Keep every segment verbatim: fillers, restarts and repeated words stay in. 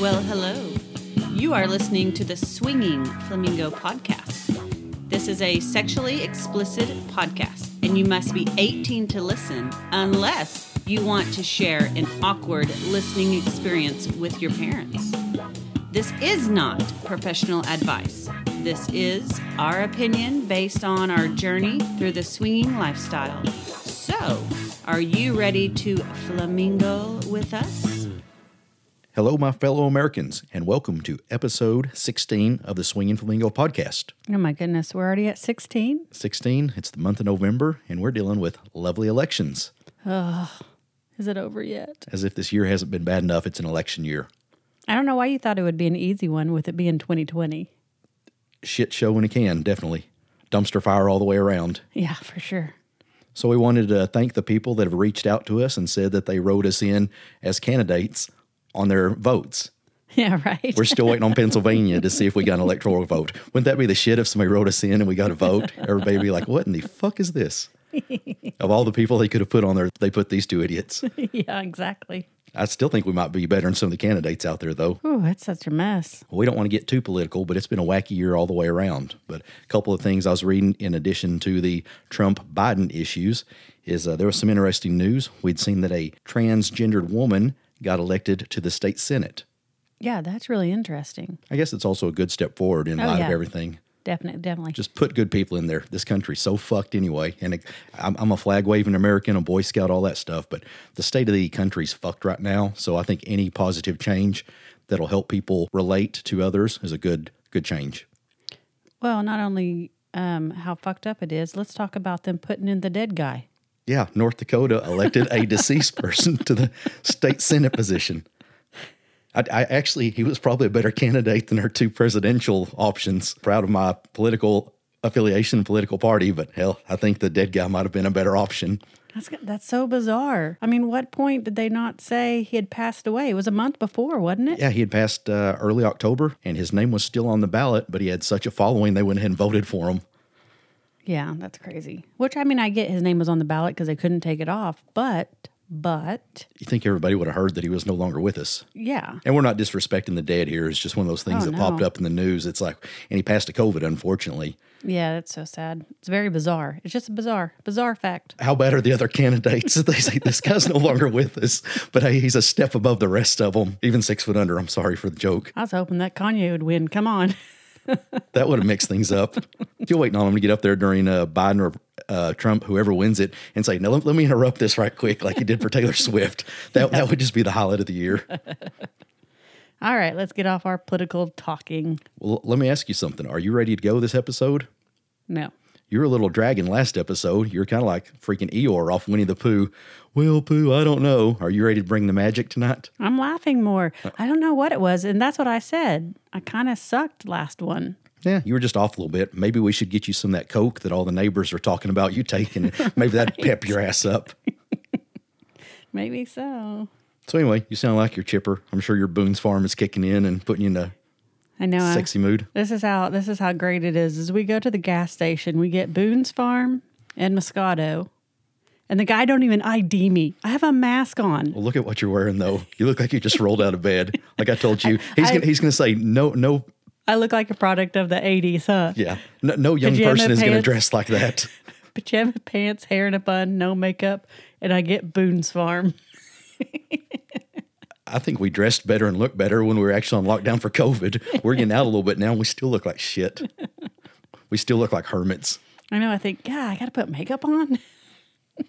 Well, hello. You are listening to the Swinging Flamingo Podcast. This is a sexually explicit podcast, and you must be eighteen to listen unless you want to share an awkward listening experience with your parents. This is not professional advice. This is our opinion based on our journey through the swinging lifestyle. So, are you ready to flamingo with us? Hello, my fellow Americans, and welcome to episode sixteen of the Swinging Flamingo Podcast. Oh my goodness, we're already at sixteen? sixteen, it's the month of November, and we're dealing with lovely elections. Ugh, is it over yet? As if this year hasn't been bad enough, it's an election year. I don't know why you thought it would be an easy one with it being twenty twenty. Shit show in a can, definitely. Dumpster fire all the way around. Yeah, for sure. So we wanted to thank the people that have reached out to us and said that they wrote us in as candidates on their votes. Yeah, right. We're still waiting on Pennsylvania to see if we got an electoral vote. Wouldn't that be the shit if somebody wrote us in and we got a vote? Everybody would be like, what in the fuck is this? Of all the people they could have put on there, they put these two idiots. Yeah, exactly. I still think we might be better than some of the candidates out there, though. Oh, that's such a mess. We don't want to get too political, but it's been a wacky year all the way around. But a couple of things I was reading in addition to the Trump-Biden issues is uh, there was some interesting news. We'd seen that a transgendered woman got elected to the state Senate. Yeah, that's really interesting. I guess it's also a good step forward in oh, light yeah. of everything. Definitely, definitely. Just put good people in there. This country's so fucked anyway. And it, I'm, I'm a flag-waving American, a Boy Scout, all that stuff. But the state of the country's fucked right now. So I think any positive change that'll help people relate to others is a good good change. Well, not only um, how fucked up it is, let's talk about them putting in the dead guy. Yeah, North Dakota elected a deceased person to the state Senate position. I, I actually, he was probably a better candidate than our two presidential options. Proud of my political affiliation, political party, but hell, I think the dead guy might have been a better option. That's that's so bizarre. I mean, what point did they not say he had passed away? It was a month before, wasn't it? Yeah, he had passed uh, early October, and his name was still on the ballot, but he had such a following, they went ahead and voted for him. Yeah, that's crazy. Which, I mean, I get his name was on the ballot because they couldn't take it off, but... But you think everybody would have heard that he was no longer with us? Yeah. And we're not disrespecting the dead here. It's just one of those things oh, that no. popped up in the news. It's like, and he passed to COVID, unfortunately. Yeah, that's so sad. It's very bizarre. It's just a bizarre, bizarre fact. How bad are the other candidates? They say this guy's no longer with us, but hey, he's a step above the rest of them. Even six foot under. I'm sorry for the joke. I was hoping that Kanye would win. Come on. That would have mixed things up. You're waiting on him to get up there during uh, Biden or uh, Trump, whoever wins it, and say, no, let, let me interrupt this right quick like he did for Taylor Swift. That that would just be the highlight of the year. All right, let's get off our political talking. Well, let me ask you something. Are you ready to go this episode? No. You were a little dragon last episode. You're kind of like freaking Eeyore off Winnie the Pooh. Well, Pooh, I don't know. Are you ready to bring the magic tonight? I'm laughing more. I don't know what it was, and that's what I said. I kind of sucked last one. Yeah, you were just off a little bit. Maybe we should get you some of that Coke that all the neighbors are talking about you taking. Maybe that'd pep your ass up. Maybe so. So anyway, you sound like you're chipper. I'm sure your Boone's Farm is kicking in and putting you in a... I know. Sexy I, mood. This is how this is how great it is. Is we go to the gas station, we get Boone's Farm and Moscato, and the guy don't even I D me. I have a mask on. Well, look at what you're wearing though. You look like you just rolled out of bed. Like I told you, he's I, gonna, he's going to say no no. I look like a product of the eighties, huh? Yeah. No, no young Pajama person pants, is going to dress like that. Pajama pants, hair in a bun, no makeup, and I get Boone's Farm. I think we dressed better and looked better when we were actually on lockdown for COVID. We're getting out a little bit now, and we still look like shit. We still look like hermits. I know. I think, yeah, I got to put makeup on.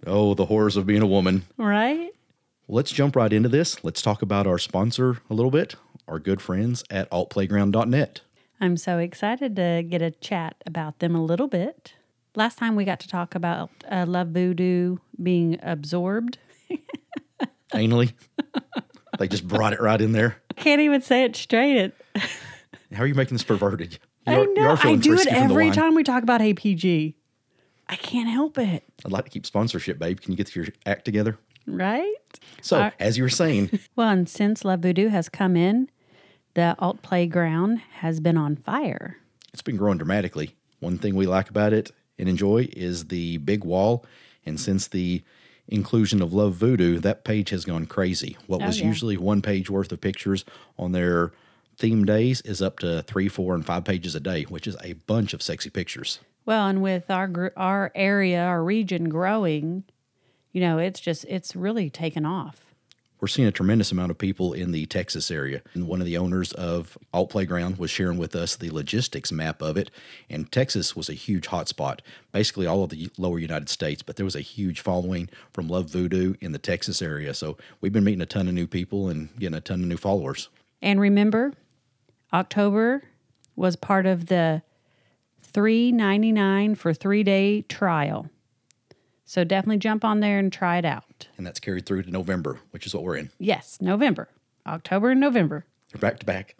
Oh, the horrors of being a woman. Right? Let's jump right into this. Let's talk about our sponsor a little bit, our good friends at alt playground dot net. I'm so excited to get a chat about them a little bit. Last time we got to talk about uh, Love Voodoo being absorbed. Anally. They just brought it right in there. I can't even say it straight. It How are you making this perverted? You're, I know. You are I do it every time we talk about A P G. I can't help it. I'd like to keep sponsorship, babe. Can you get your act together? Right. So, uh, as you were saying. Well, and since Love Voodoo has come in, the Alt Playground has been on fire. It's been growing dramatically. One thing we like about it and enjoy is the big wall. And since the inclusion of Love Voodoo, that page has gone crazy. What oh, was yeah. usually one page worth of pictures on their theme days is up to three, four, and five pages a day, which is a bunch of sexy pictures. Well, and with our our area, our region growing, you know, it's just, it's really taken off. We're seeing a tremendous amount of people in the Texas area. And one of the owners of Alt Playground was sharing with us the logistics map of it. And Texas was a huge hotspot, basically all of the lower United States. But there was a huge following from Love Voodoo in the Texas area. So we've been meeting a ton of new people and getting a ton of new followers. And remember, October was part of the three ninety-nine for three-day trial. So definitely jump on there and try it out. And that's carried through to November, which is what we're in. Yes, November. October and November. They're back to back.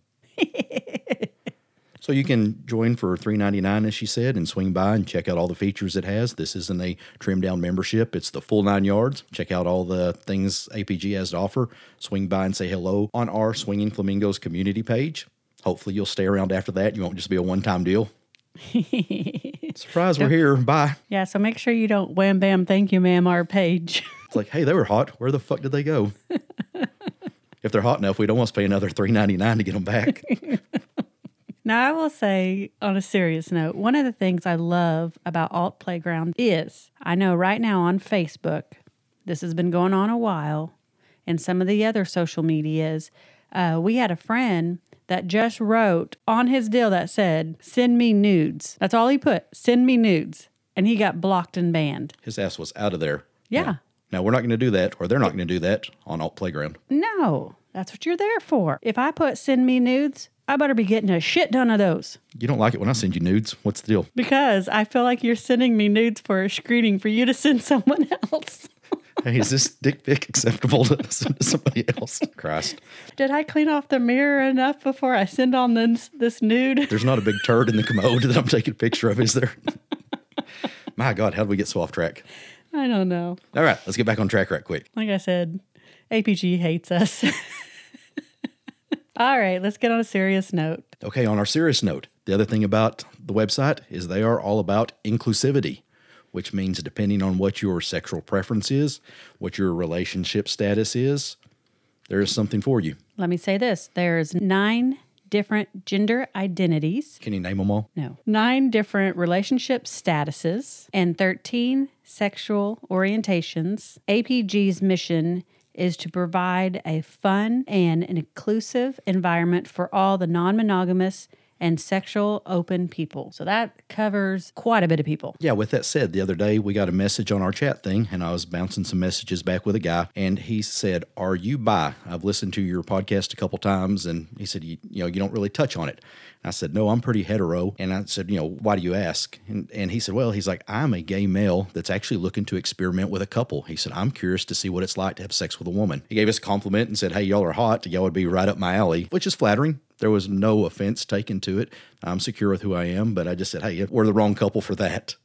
So you can join for three ninety-nine, as she said, and swing by and check out all the features it has. This isn't a trimmed-down membership. It's the full nine yards. Check out all the things A P G has to offer. Swing by and say hello on our Swinging Flamingos community page. Hopefully you'll stay around after that. You won't just be a one-time deal. Surprise, we're here. Bye. Yeah, so make sure you don't wham, bam, thank you, ma'am, our page. It's like, hey, they were hot. Where the fuck did they go? If they're hot enough, we don't want to pay another three ninety-nine to get them back. Now, I will say, on a serious note, one of the things I love about Alt Playground is, I know right now on Facebook, this has been going on a while, and some of the other social medias, uh, we had a friend that just wrote on his deal that said, send me nudes. That's all he put, send me nudes. And he got blocked and banned. His ass was out of there. Yeah. yeah. Now, we're not going to do that, or they're not going to do that on Alt Playground. No, that's what you're there for. If I put send me nudes, I better be getting a shit ton of those. You don't like it when I send you nudes. What's the deal? Because I feel like you're sending me nudes for a screening for you to send someone else. Hey, is this dick pic acceptable to send to somebody else? Christ. Did I clean off the mirror enough before I send on this, this nude? There's not a big turd in the commode that I'm taking a picture of, is there? My God, how did we get so off track? I don't know. All right, let's get back on track right quick. Like I said, A P G hates us. All right, let's get on a serious note. Okay, on our serious note, the other thing about the website is they are all about inclusivity, which means depending on what your sexual preference is, what your relationship status is, there is something for you. Let me say this. There's nine different gender identities. Can you name them all? No. Nine different relationship statuses and thirteen sexual orientations. A P G's mission is to provide a fun and an inclusive environment for all the non-monogamous and sexual open people. So that covers quite a bit of people. Yeah, with that said, the other day we got a message on our chat thing, and I was bouncing some messages back with a guy, and he said, are you bi? I've listened to your podcast a couple times, and he said, you, you know, you don't really touch on it. And I said, no, I'm pretty hetero. And I said, you know, why do you ask? And, and he said, well, he's like, I'm a gay male that's actually looking to experiment with a couple. He said, I'm curious to see what it's like to have sex with a woman. He gave us a compliment and said, hey, y'all are hot. Y'all would be right up my alley, which is flattering. There was no offense taken to it. I'm secure with who I am, but I just said, hey, we're the wrong couple for that.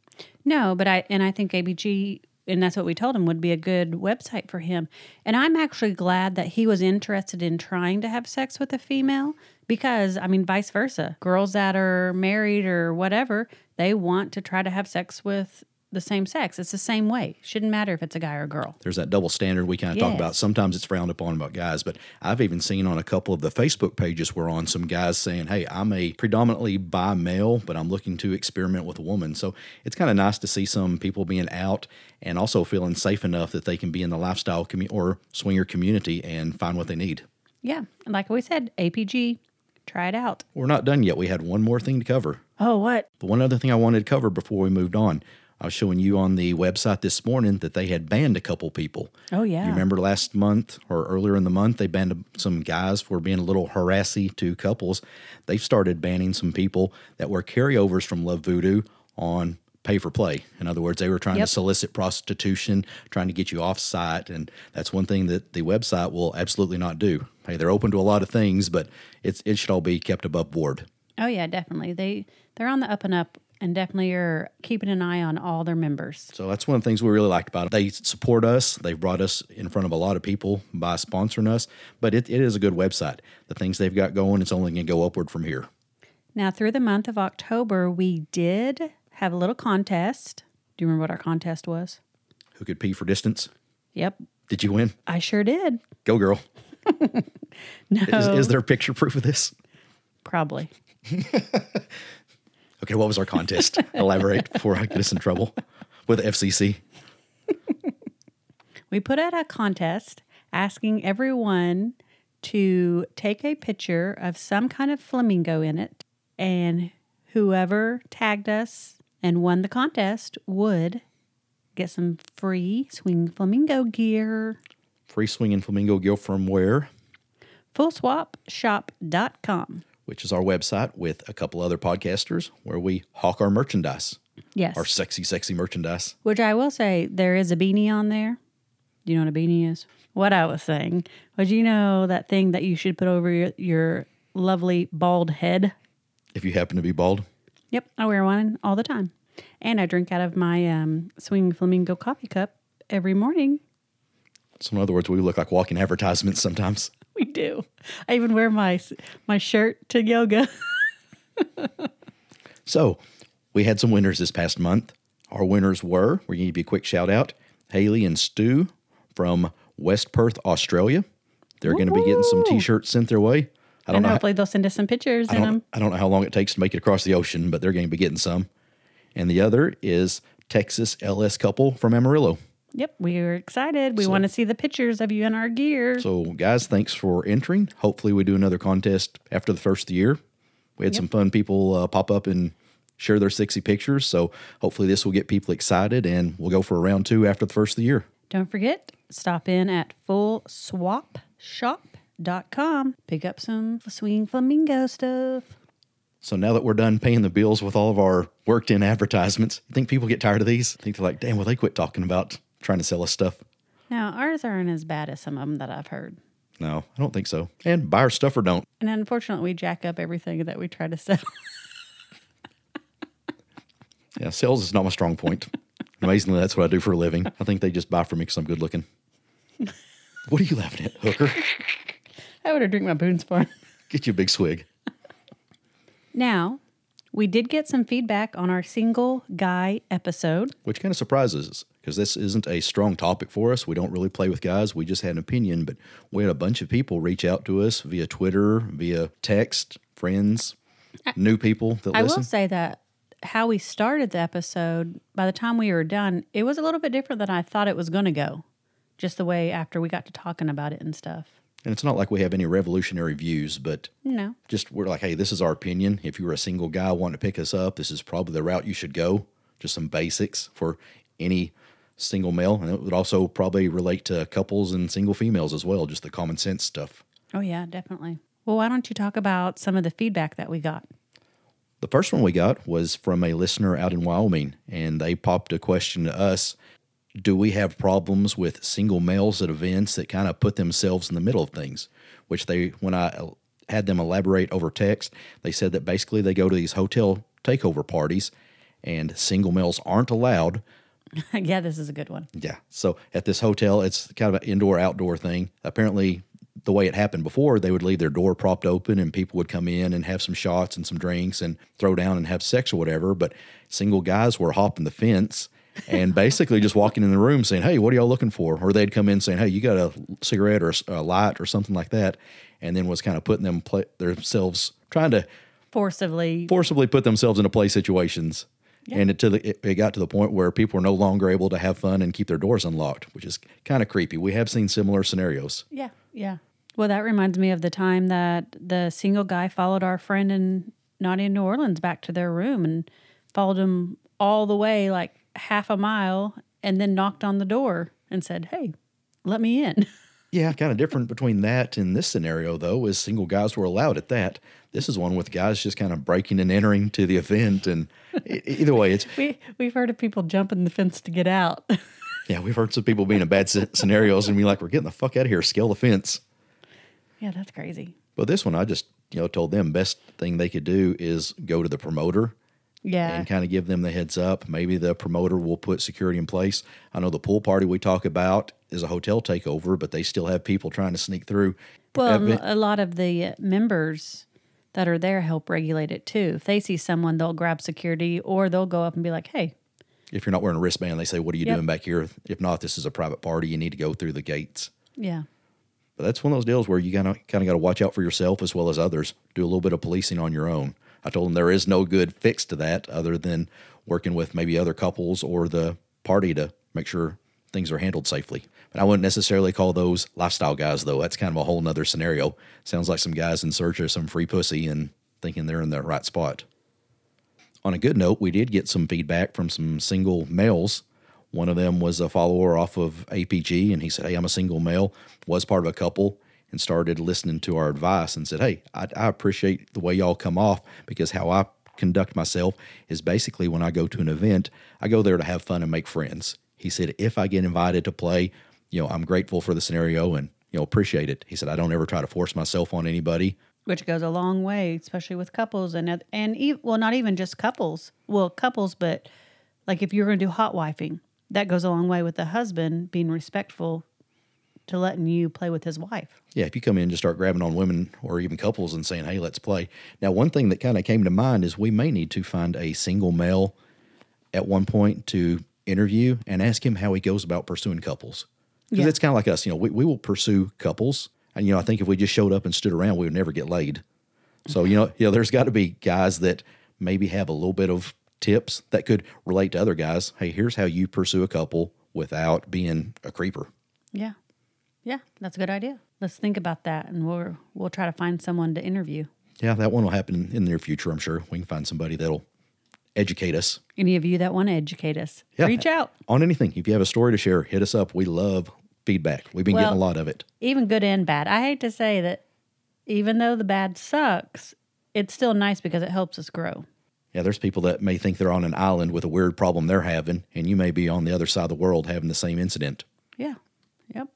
No, but I, and I think A B G, and that's what we told him, would be a good website for him. And I'm actually glad that he was interested in trying to have sex with a female because, I mean, vice versa. Girls that are married or whatever, they want to try to have sex with the same sex. It's the same way. Shouldn't matter if it's a guy or a girl. There's that double standard we kind of yes. talk about. Sometimes it's frowned upon about guys, but I've even seen on a couple of the Facebook pages we're on some guys saying, hey, I'm a predominantly bi male, but I'm looking to experiment with a woman. So it's kind of nice to see some people being out and also feeling safe enough that they can be in the lifestyle commu- or swinger community and find what they need. Yeah. And like we said, A P G, try it out. We're not done yet. We had one more thing to cover. Oh, what? The one other thing I wanted to cover before we moved on. I was showing you on the website this morning that they had banned a couple people. Oh, yeah. You remember last month or earlier in the month, they banned some guys for being a little harassy to couples. They've started banning some people that were carryovers from Love Voodoo on pay for play. In other words, they were trying yep. to solicit prostitution, trying to get you off site. And that's one thing that the website will absolutely not do. Hey, they're open to a lot of things, but it's it should all be kept above board. Oh, yeah, definitely. They, they're on the up and up. And definitely are keeping an eye on all their members. So that's one of the things we really liked about it. They support us. They've brought us in front of a lot of people by sponsoring us. But it, it is a good website. The things they've got going, it's only going to go upward from here. Now, through the month of October, we did have a little contest. Do you remember what our contest was? Who could pee for distance? Yep. Did you win? I sure did. Go, girl. No. Is, is there picture proof of this? Probably. Okay, what was our contest? Elaborate before I get us in trouble with the F C C. We put out a contest asking everyone to take a picture of some kind of flamingo in it, and whoever tagged us and won the contest would get some free swing flamingo gear. Free swinging flamingo gear from where? full swap shop dot com. Which is our website with a couple other podcasters where we hawk our merchandise. Yes. Our sexy, sexy merchandise. Which I will say, there is a beanie on there. Do you know what a beanie is? What I was saying was, you know that thing that you should put over your, your lovely bald head? If you happen to be bald? Yep, I wear one all the time. And I drink out of my um, Swing Flamingo coffee cup every morning. So in other words, we look like walking advertisements sometimes. We do. I even wear my my shirt to yoga. So we had some winners this past month. Our winners were, we're going to give you a quick shout out, Haley and Stu from West Perth, Australia. They're going to be getting some T-shirts sent their way. I don't and know hopefully how, they'll send us some pictures in them. I don't know how long it takes to make it across the ocean, but they're going to be getting some. And the other is Texas L S couple from Amarillo. Yep, we are excited. We so, want to see the pictures of you in our gear. So, guys, thanks for entering. Hopefully we do another contest after the first of the year. We had yep. some fun people uh, pop up and share their sexy pictures. So hopefully this will get people excited, and we'll go for a round two after the first of the year. Don't forget, stop in at full swap shop dot com. Pick up some swing flamingo stuff. So now that we're done paying the bills with all of our worked-in advertisements, you think people get tired of these? I think they're like, damn, well, they quit talking about trying to sell us stuff. No, ours aren't as bad as some of them that I've heard. No, I don't think so. And buy our stuff or don't. And unfortunately, we jack up everything that we try to sell. Yeah, sales is not my strong point. Amazingly, that's what I do for a living. I think they just buy from me because I'm good looking. What are you laughing at, hooker? I would have drink my Boone's Farm. Get you a big swig. Now, we did get some feedback on our single guy episode. Which kind of surprises us, because this isn't a strong topic for us. We don't really play with guys. We just had an opinion, but we had a bunch of people reach out to us via Twitter, via text, friends, I, new people that I listen. I will say that how we started the episode, by the time we were done, it was a little bit different than I thought it was going to go, just the way after we got to talking about it and stuff. And it's not like we have any revolutionary views, but no, just we're like, hey, this is our opinion. If you were a single guy wanting to pick us up, this is probably the route you should go. Just some basics for any single male. And it would also probably relate to couples and single females as well, just the common sense stuff. Oh, yeah, definitely. Well, why don't you talk about some of the feedback that we got? The first one we got was from a listener out in Wyoming, and they popped a question to us. Do we have problems with single males at events that kind of put themselves in the middle of things? Which they, when I had them elaborate over text, they said that basically they go to these hotel takeover parties and single males aren't allowed. Yeah, this is a good one. Yeah. So at this hotel, it's kind of an indoor-outdoor thing. Apparently, the way it happened before, they would leave their door propped open and people would come in and have some shots and some drinks and throw down and have sex or whatever. But single guys were hopping the fence and basically just walking in the room saying, hey, what are y'all looking for? Or they'd come in saying, hey, you got a cigarette or a light or something like that. And then was kind of putting them pl- themselves, trying to forcibly forcibly put themselves into play situations. Yeah. And it, to the, it, it got to the point where people were no longer able to have fun and keep their doors unlocked, which is kind of creepy. We have seen similar scenarios. Yeah, yeah. Well, that reminds me of the time that the single guy followed our friend in Naughty New Orleans back to their room and followed him all the way, like, half a mile, and then knocked on the door and said, hey, let me in. Yeah, kind of different between that and this scenario, though, is single guys were allowed at that. This is one with guys just kind of breaking and entering to the event, and either way, it's... We, we've heard of people jumping the fence to get out. Yeah, we've heard some people being in bad scenarios and be like, we're getting the fuck out of here, scale the fence. Yeah, that's crazy. But this one, I just, you know, told them best thing they could do is go to the promoter. Yeah. And kind of give them the heads up. Maybe the promoter will put security in place. I know the pool party we talk about is a hotel takeover, but they still have people trying to sneak through. Well, a lot of the members that are there help regulate it too. If they see someone, they'll grab security or they'll go up and be like, hey, if you're not wearing a wristband, they say, what are you yep. doing back here? If not, this is a private party. You need to go through the gates. Yeah. But that's one of those deals where you kind of kind of got to watch out for yourself as well as others. Do a little bit of policing on your own. I told them there is no good fix to that other than working with maybe other couples or the party to make sure things are handled safely. But I wouldn't necessarily call those lifestyle guys, though. That's kind of a whole nother scenario. Sounds like some guys in search of some free pussy and thinking they're in the right spot. On a good note, we did get some feedback from some single males. One of them was a follower off of A P G, and he said, hey, I'm a single male, was part of a couple, and started listening to our advice and said, hey, I, I appreciate the way y'all come off, because how I conduct myself is basically when I go to an event, I go there to have fun and make friends. He said, if I get invited to play, you know, I'm grateful for the scenario and, you know, appreciate it. He said, I don't ever try to force myself on anybody. Which goes a long way, especially with couples and, and e- well, not even just couples. Well, couples, but like if you're going to do hot wifing, that goes a long way with the husband being respectful to letting you play with his wife. Yeah, if you come in and just start grabbing on women or even couples and saying, hey, let's play. Now, one thing that kind of came to mind is we may need to find a single male at one point to interview and ask him how he goes about pursuing couples. Because yeah. it's kind of like us, you know, we, we will pursue couples. And, you know, I think if we just showed up and stood around, we would never get laid. So, you know, you know there's got to be guys that maybe have a little bit of tips that could relate to other guys. Hey, here's how you pursue a couple without being a creeper. Yeah. Yeah, that's a good idea. Let's think about that, and we'll, we'll try to find someone to interview. Yeah, that one will happen in the near future, I'm sure. We can find somebody that'll educate us. Any of you that want to educate us, yeah. reach out. On anything. If you have a story to share, hit us up. We love feedback. We've been well, getting a lot of it. Even good and bad. I hate to say that even though the bad sucks, it's still nice because it helps us grow. Yeah, there's people that may think they're on an island with a weird problem they're having, and you may be on the other side of the world having the same incident. Yeah, yep.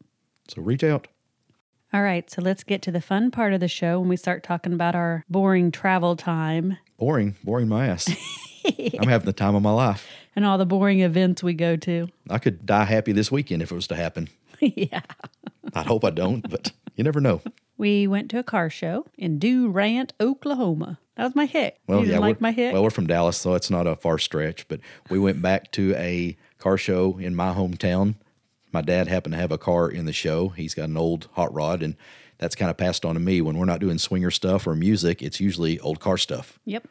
So reach out. All right, so let's get to the fun part of the show when we start talking about our boring travel time. Boring? Boring my ass. I'm having the time of my life. And all the boring events we go to. I could die happy this weekend if it was to happen. Yeah. I hope I don't, but you never know. We went to a car show in Durant, Oklahoma. That was my hick. Well, you didn't yeah, like my hick? Well, we're from Dallas, so it's not a far stretch, but we went back to a car show in my hometown. My dad happened to have a car in the show. He's got an old hot rod, and that's kind of passed on to me. When we're not doing swinger stuff or music, it's usually old car stuff. Yep.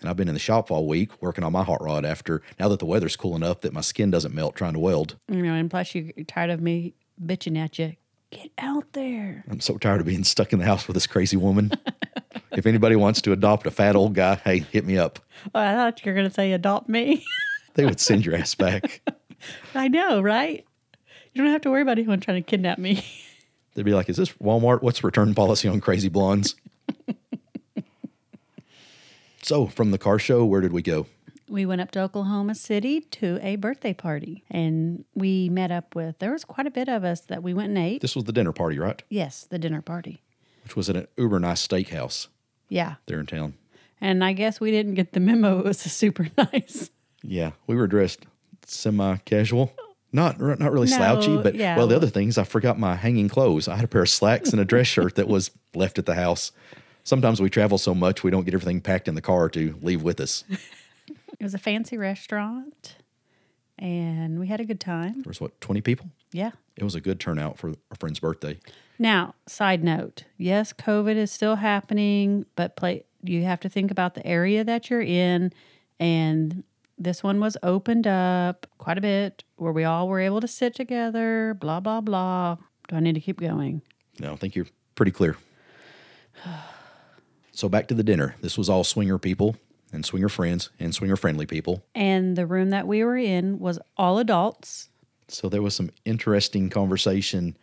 And I've been in the shop all week working on my hot rod after, now that the weather's cool enough that my skin doesn't melt trying to weld. You know, and plus you're tired of me bitching at you. Get out there. I'm so tired of being stuck in the house with this crazy woman. If anybody wants to adopt a fat old guy, hey, hit me up. Well, I thought you were going to say adopt me. They would send your ass back. I know, right? You don't have to worry about anyone trying to kidnap me. They'd be like, is this Walmart? What's return policy on crazy blondes? So from the car show, where did we go? We went up to Oklahoma City to a birthday party, and we met up with, there was quite a bit of us that we went and ate. This was the dinner party, right? Yes, the dinner party. Which was at an uber nice steakhouse. Yeah. There in town. And I guess we didn't get the memo. It was super nice. Yeah. We were dressed semi-casual. Not not really no, slouchy, but, yeah. well, the other thing is I forgot my hanging clothes. I had a pair of slacks and a dress shirt that was left at the house. Sometimes we travel so much we don't get everything packed in the car to leave with us. It was a fancy restaurant, and we had a good time. There was, what, twenty people? Yeah. It was a good turnout for our friend's birthday. Now, side note, yes, COVID is still happening, but play, you have to think about the area that you're in, and this one was opened up quite a bit where we all were able to sit together, blah, blah, blah. Do I need to keep going? No, I think you're pretty clear. So back to the dinner. This was all swinger people and swinger friends and swinger-friendly people. And the room that we were in was all adults. So there was some interesting conversation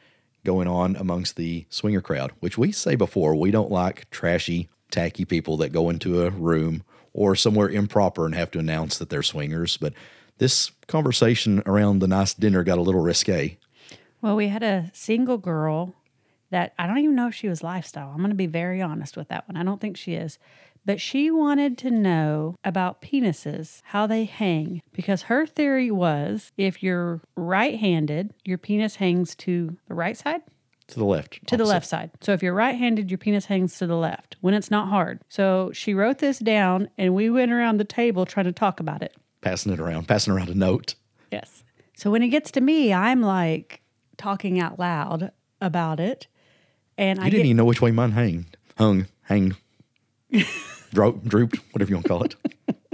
going on amongst the swinger crowd, which we say before, we don't like trashy, tacky people that go into a room or somewhere improper and have to announce that they're swingers. But this conversation around the nice dinner got a little risque. Well, we had a single girl that I don't even know if she was lifestyle. I'm going to be very honest with that one. I don't think she is. But she wanted to know about penises, how they hang, because her theory was if you're right-handed, your penis hangs to the right side? To the left. To opposite. The left side. So if you're right-handed, your penis hangs to the left when it's not hard. So she wrote this down, and we went around the table trying to talk about it. Passing it around, passing around a note. Yes. So when it gets to me, I'm like talking out loud about it. And you I didn't get, even know which way mine hanged. Hung, hanged, dro- drooped, whatever you want to call it.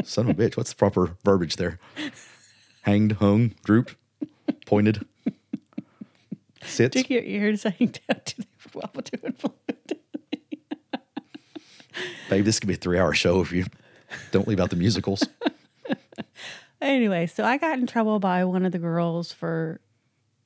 Son of a bitch, what's the proper verbiage there? Hanged, hung, drooped, pointed, sits. Took your ears hanged out to the wobble to it. Babe, this could be a three-hour show if you don't leave out the musicals. Anyway, so I got in trouble by one of the girls for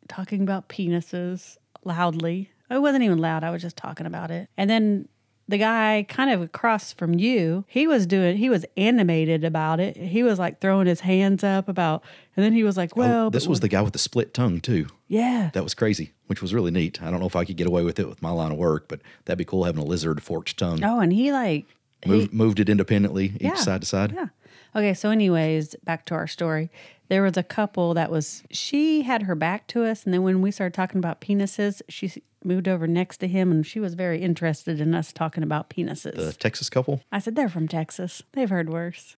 talking about penises loudly. It wasn't even loud. I was just talking about it. And then the guy kind of across from you, he was doing, he was animated about it. He was like throwing his hands up about, and then he was like, well. Oh, this was the guy with the split tongue too. Yeah. That was crazy, which was really neat. I don't know if I could get away with it with my line of work, but that'd be cool having a lizard forked tongue. Oh, and he like. Moved, he, moved it independently, yeah, each side to side. Yeah. Okay, so anyways, back to our story. There was a couple that was, she had her back to us, and then when we started talking about penises, she moved over next to him, and she was very interested in us talking about penises. The Texas couple? I said, they're from Texas. They've heard worse.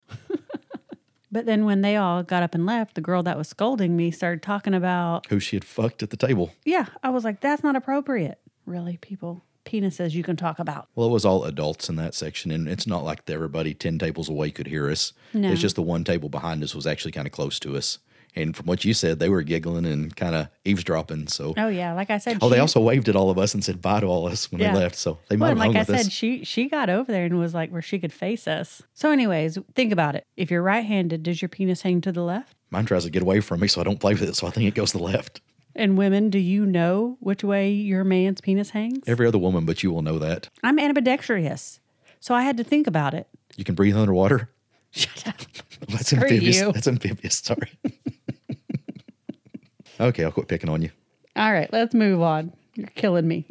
But then when they all got up and left, the girl that was scolding me started talking about... who she had fucked at the table. Yeah. I was like, that's not appropriate. Really, people... penises you can talk about. Well, it was all adults in that section, and it's not like everybody ten tables away could hear us. No. It's just the one table behind us was actually kind of close to us. And from what you said, they were giggling and kind of eavesdropping. So, oh yeah, like I said, oh, she, they also waved at all of us and said bye to all of us when yeah. they left. So they might well, have like I said, us. she she got over there and was like where she could face us. So, anyways, think about it. If you're right-handed, does your penis hang to the left? Mine tries to get away from me, so I don't play with it. So I think it goes to the left. And women, do you know which way your man's penis hangs? Every other woman, but you will know that. I'm ambidextrous, so I had to think about it. You can breathe underwater? Shut up. That's Screw amphibious. You. That's amphibious, sorry. Okay, I'll quit picking on you. All right, let's move on. You're killing me.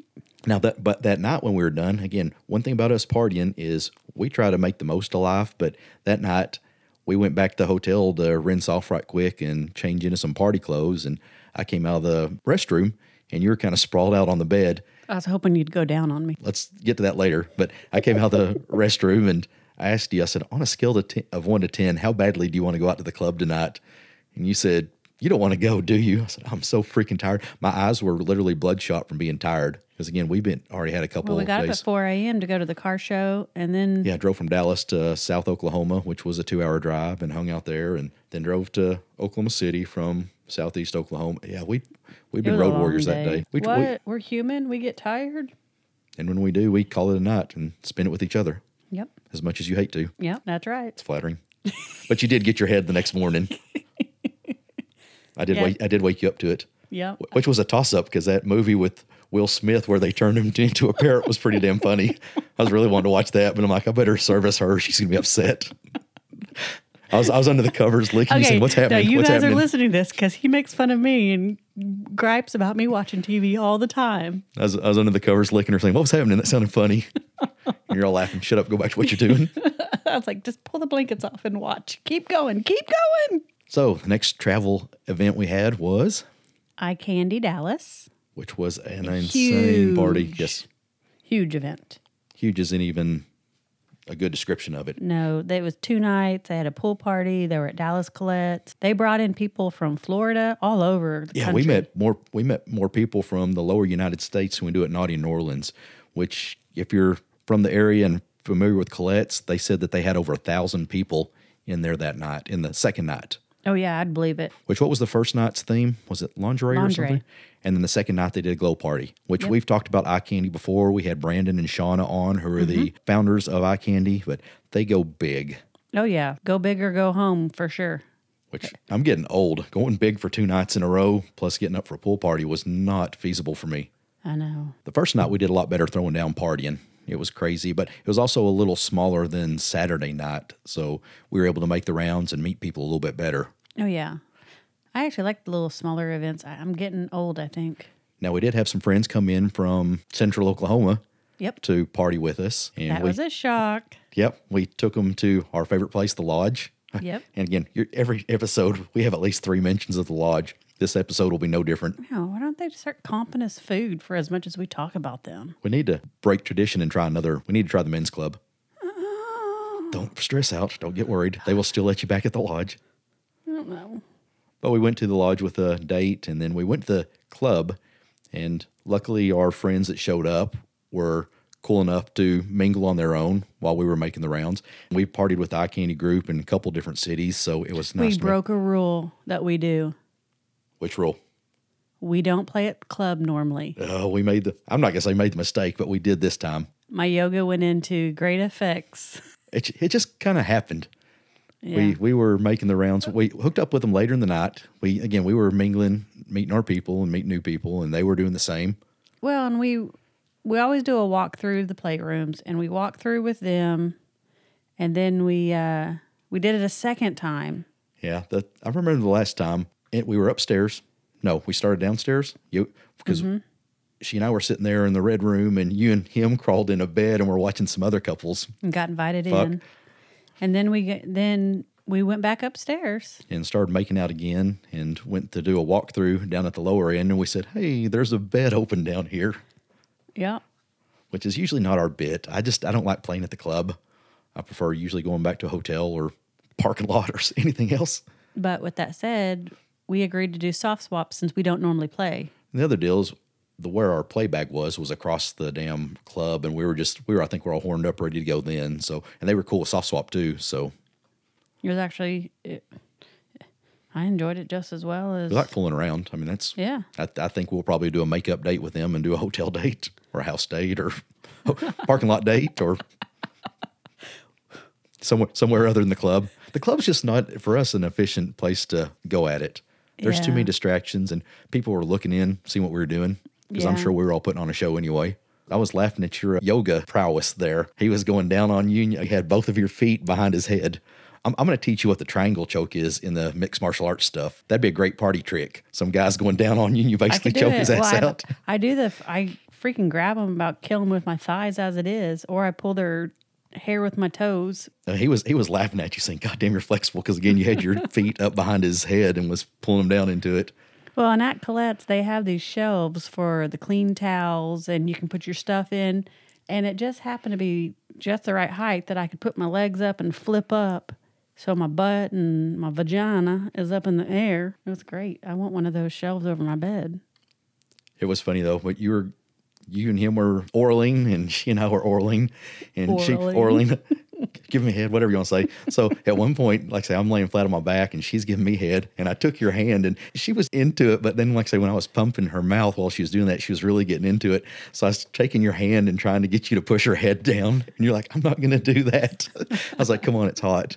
Now, that, but that night when we were done, again, one thing about us partying is we try to make the most of life, but that night we went back to the hotel to rinse off right quick and change into some party clothes, and I came out of the restroom, and you were kind of sprawled out on the bed. I was hoping you'd go down on me. Let's get to that later. But I came out of the restroom, and I asked you, I said, on a scale of, ten, of one to ten, how badly do you want to go out to the club tonight? And you said, you don't want to go, do you? I said, I'm so freaking tired. My eyes were literally bloodshot from being tired. Because, again, we've been already had a couple of days. Well, we got up at four a.m. to go to the car show, and then... yeah, I drove from Dallas to South Oklahoma, which was a two-hour drive, and hung out there, and then drove to Oklahoma City from... Southeast Oklahoma. Yeah, we, we've been road warriors day. that day. We, what? We, We're human. We get tired. And when we do, we call it a night and spend it with each other. Yep. As much as you hate to. Yep, that's right. It's flattering. But you did get your head the next morning. I did yeah. wake, I did wake you up to it. Yep. Which was a toss-up because that movie with Will Smith where they turned him into a parrot was pretty damn funny. I was really wanting to watch that, but I'm like, I better service her. She's going to be upset. I was I was under the covers licking okay, saying, what's happening? No, you What's guys happening? Are listening to this because he makes fun of me and gripes about me watching T V all the time. I was, I was under the covers licking her saying, what was happening? That sounded funny. And you're all laughing. Shut up. Go back to what you're doing. I was like, just pull the blankets off and watch. Keep going. Keep going. So the next travel event we had was? Eye Candy Dallas. Which was an huge, insane party. Yes. Huge event. Huge isn't even... a good description of it. No, it was two nights. They had a pool party. They were at Dallas Colette's. They brought in people from Florida, all over the yeah, country. Yeah, we met more we met more people from the lower United States who we do at Naughty New Orleans, which if you're from the area and familiar with Colette's, they said that they had over a thousand people in there that night, in the second night. Oh, yeah, I'd believe it. Which, what was the first night's theme? Was it lingerie, lingerie. or something? And then the second night they did a glow party, which yep. we've talked about Eye Candy before. We had Brandon and Shauna on, who are mm-hmm. the founders of Eye Candy, but they go big. Oh, yeah. Go big or go home for sure. Which, I'm getting old. Going big for two nights in a row, plus getting up for a pool party was not feasible for me. I know. The first night we did a lot better throwing down partying. It was crazy, but it was also a little smaller than Saturday night, so we were able to make the rounds and meet people a little bit better. Oh, yeah. I actually like the little smaller events. I'm getting old, I think. Now, we did have some friends come in from central Oklahoma yep. to party with us. And that we, was a shock. Yep. We took them to our favorite place, The Lodge. Yep. And again, every episode, we have at least three mentions of The Lodge. This episode will be no different. No, why don't they start comping us food for as much as we talk about them? We need to break tradition and try another. We need to try the men's club. Oh. Don't stress out. Don't get worried. They will still let you back at the lodge. don't know. But we went to the lodge with a date, and then we went to the club, and luckily our friends that showed up were cool enough to mingle on their own while we were making the rounds. We partied with the Eye Candy Group in a couple different cities, so it was nice. We broke a rule that we do. Which rule? We don't play at the club normally. Oh, we made the, I'm not going to say made the mistake, but we did this time. My yoga went into great effects. It it just kind of happened. Yeah. We we were making the rounds. We hooked up with them later in the night. We Again, we were mingling, meeting our people and meeting new people, and they were doing the same. Well, and we we always do a walk through the playrooms, and we walked through with them, and then we uh, we did it a second time. Yeah, the, I remember the last time it, we were upstairs. No, we started downstairs you because mm-hmm. she and I were sitting there in the red room, and you and him crawled in a bed, and we're watching some other couples. And got invited Fuck. in. And then we then we went back upstairs. And started making out again and went to do a walkthrough down at the lower end, and we said, hey, there's a bed open down here. Yeah. Which is usually not our bit. I just, I don't like playing at the club. I prefer usually going back to a hotel or parking lot or anything else. But with that said, we agreed to do soft swaps since we don't normally play. And the other deal is the where our play bag was was across the damn club, and we were just we were I think we were all horned up, ready to go then. So and they were cool with soft swap too. So it was actually it, I enjoyed it just as well as we like fooling around. I mean that's yeah. I, I think we'll probably do a makeup date with them and do a hotel date or a house date or parking lot date or somewhere somewhere other than the club. The club's just not for us an efficient place to go at it. There's yeah. too many distractions, and people were looking in, seeing what we were doing, because yeah. I'm sure we were all putting on a show anyway. I was laughing at your yoga prowess there. He was going down on you, and you had both of your feet behind his head. I'm, I'm going to teach you what the triangle choke is in the mixed martial arts stuff. That'd be a great party trick. Some guy's going down on you, and you basically choke it. his well, ass I, out. I do the, I freaking grab them about kill them with my thighs as it is, or I pull their hair with my toes. Uh, he was he was laughing at you saying, God damn, you're flexible, because again you had your feet up behind his head and was pulling him down into it. Well, and at Colette's they have these shelves for the clean towels, and you can put your stuff in, and it just happened to be just the right height that I could put my legs up and flip up, so my butt and my vagina is up in the air. It was great. I want one of those shelves over my bed. It was funny though, but you were You and him were oraling, and she and I were oraling, and oraling. she oraling. Give me head, whatever you want to say. So at one point, like I say, I'm laying flat on my back, and she's giving me head, and I took your hand, and she was into it. But then, like I say, when I was pumping her mouth while she was doing that, she was really getting into it. So I was taking your hand and trying to get you to push her head down, and you're like, I'm not going to do that. I was like, come on, it's hot.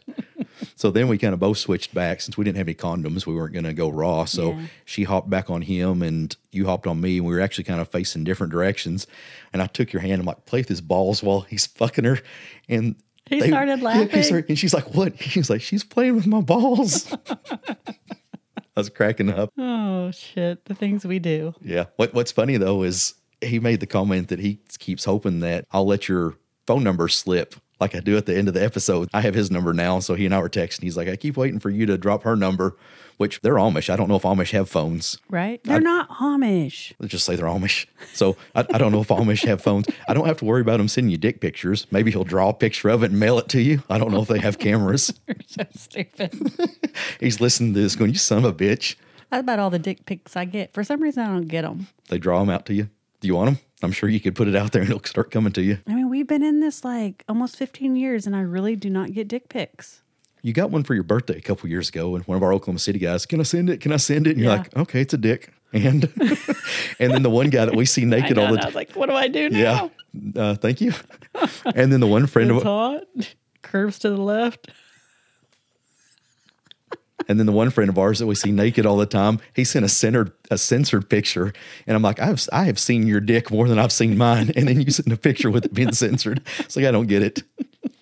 So then we kind of both switched back. Since we didn't have any condoms, we weren't going to go raw. So yeah. she hopped back on him, and you hopped on me, and we were actually kind of facing different directions. And I took your hand. I'm like, play with his balls while he's fucking her. And he they, started laughing. Yeah, he started, and she's like, what? He's like, she's playing with my balls. I was cracking up. Oh, shit. The things we do. Yeah. What What's funny, though, is he made the comment that he keeps hoping that I'll let your phone number slip. Like I do at the end of the episode. I have his number now, so he and I were texting. He's like, I keep waiting for you to drop her number, which they're Amish. I don't know if Amish have phones. Right? They're I, not Amish. Let's just say they're Amish. So I, I don't know if Amish have phones. I don't have to worry about him sending you dick pictures. Maybe he'll draw a picture of it and mail it to you. I don't know if they have cameras. You're so stupid. He's listening to this going, you son of a bitch. That's about all the dick pics I get. For some reason, I don't get them. They draw them out to you. Do you want them? I'm sure you could put it out there and it'll start coming to you. I mean, we've been in this like almost fifteen years, and I really do not get dick pics. You got one for your birthday a couple years ago, and one of our Oklahoma City guys, can I send it? Can I send it? And yeah. you're like, okay, it's a dick. And and then the one guy that we see naked I know, all the time. I was like, what do I do now? Yeah, uh, thank you. And then the one friend. It's of, hot. Curves to the left. And then the one friend of ours that we see naked all the time, he sent a censored, a censored picture. And I'm like, I've, I have seen your dick more than I've seen mine. And then you sent a picture with it being censored. It's like, I don't get it.